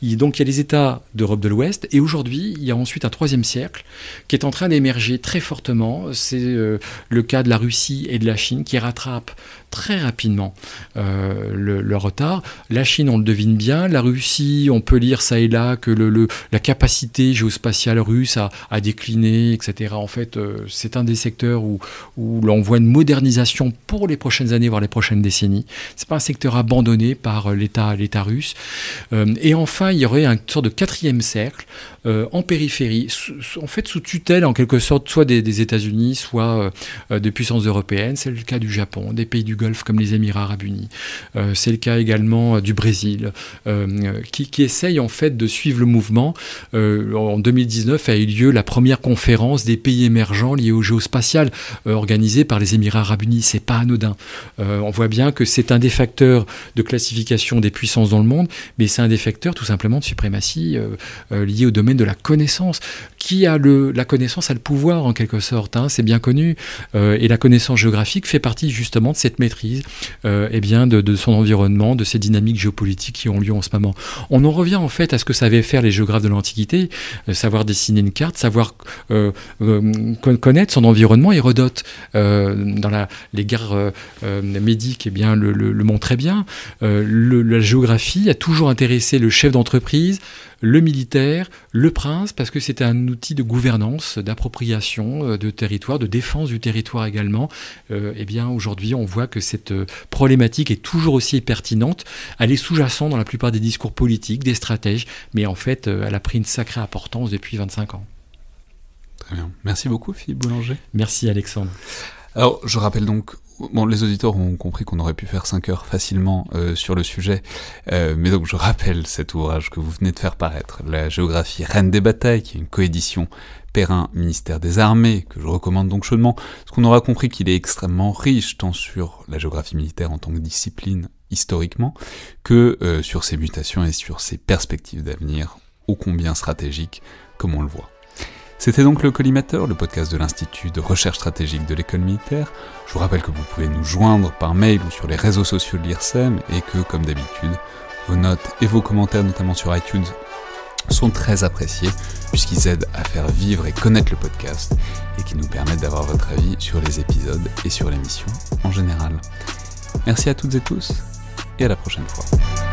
Donc il y a les États d'Europe de l'Ouest, et aujourd'hui il y a ensuite un troisième cercle qui est en train d'émerger très fortement. C'est le cas de la Russie et de la Chine qui rattrapent très rapidement le retard. La Chine, on le devine bien. La Russie, on peut lire ça et là que la capacité géospatiale russe a décliné, etc. En fait, c'est un des secteurs où l'on voit une modernisation pour les prochaines années, voire les prochaines décennies. C'est pas un secteur abandonné par l'État russe. Et enfin, il y aurait une sorte de quatrième cercle en périphérie, en fait sous tutelle en quelque sorte, soit des États-Unis, soit des puissances européennes. C'est le cas du Japon, des pays du Golfe comme les Émirats arabes unis. C'est le cas également du Brésil, qui essaye en fait de suivre le mouvement. En 2019 a eu lieu la première conférence des pays émergents liée au géospatial, organisée par les Émirats arabes unis. C'est pas anodin. On voit bien que c'est un des facteurs de classification des puissances dans le monde, mais c'est un des facteurs tout simplement de suprématie liée au domaine de la connaissance. Qui a la connaissance a le pouvoir en quelque sorte, hein, c'est bien connu. Et la connaissance géographique fait partie justement de cette maîtrise de son environnement, de ces dynamiques géopolitiques qui ont lieu en ce moment. On en revient en fait à ce que savaient faire les géographes de l'Antiquité, savoir dessiner une carte, savoir connaître son environnement. Hérodote, dans les guerres médiques, eh bien, le montrait bien. La géographie a toujours intéressé le chef d'entreprise, le militaire, le prince, parce que c'était un outil de gouvernance, d'appropriation de territoire, de défense du territoire également. Aujourd'hui, on voit que cette problématique est toujours aussi pertinente. Elle est sous-jacente dans la plupart des discours politiques, des stratèges, mais en fait, elle a pris une sacrée importance depuis 25 ans. Très bien. Merci beaucoup, Philippe Boulanger. Merci, Alexandre. Alors, je rappelle donc, les auditeurs ont compris qu'on aurait pu faire 5 heures facilement sur le sujet, mais donc je rappelle cet ouvrage que vous venez de faire paraître, La géographie reine des batailles, qui est une coédition Perrin-Ministère des Armées, que je recommande donc chaudement, parce qu'on aura compris qu'il est extrêmement riche, tant sur la géographie militaire en tant que discipline historiquement, que sur ses mutations et sur ses perspectives d'avenir, ô combien stratégiques, comme on le voit. C'était donc le Collimateur, le podcast de l'Institut de Recherche Stratégique de l'École Militaire. Je vous rappelle que vous pouvez nous joindre par mail ou sur les réseaux sociaux de l'IRSEM et que, comme d'habitude, vos notes et vos commentaires, notamment sur iTunes, sont très appréciés puisqu'ils aident à faire vivre et connaître le podcast et qui nous permettent d'avoir votre avis sur les épisodes et sur l'émission en général. Merci à toutes et tous et à la prochaine fois.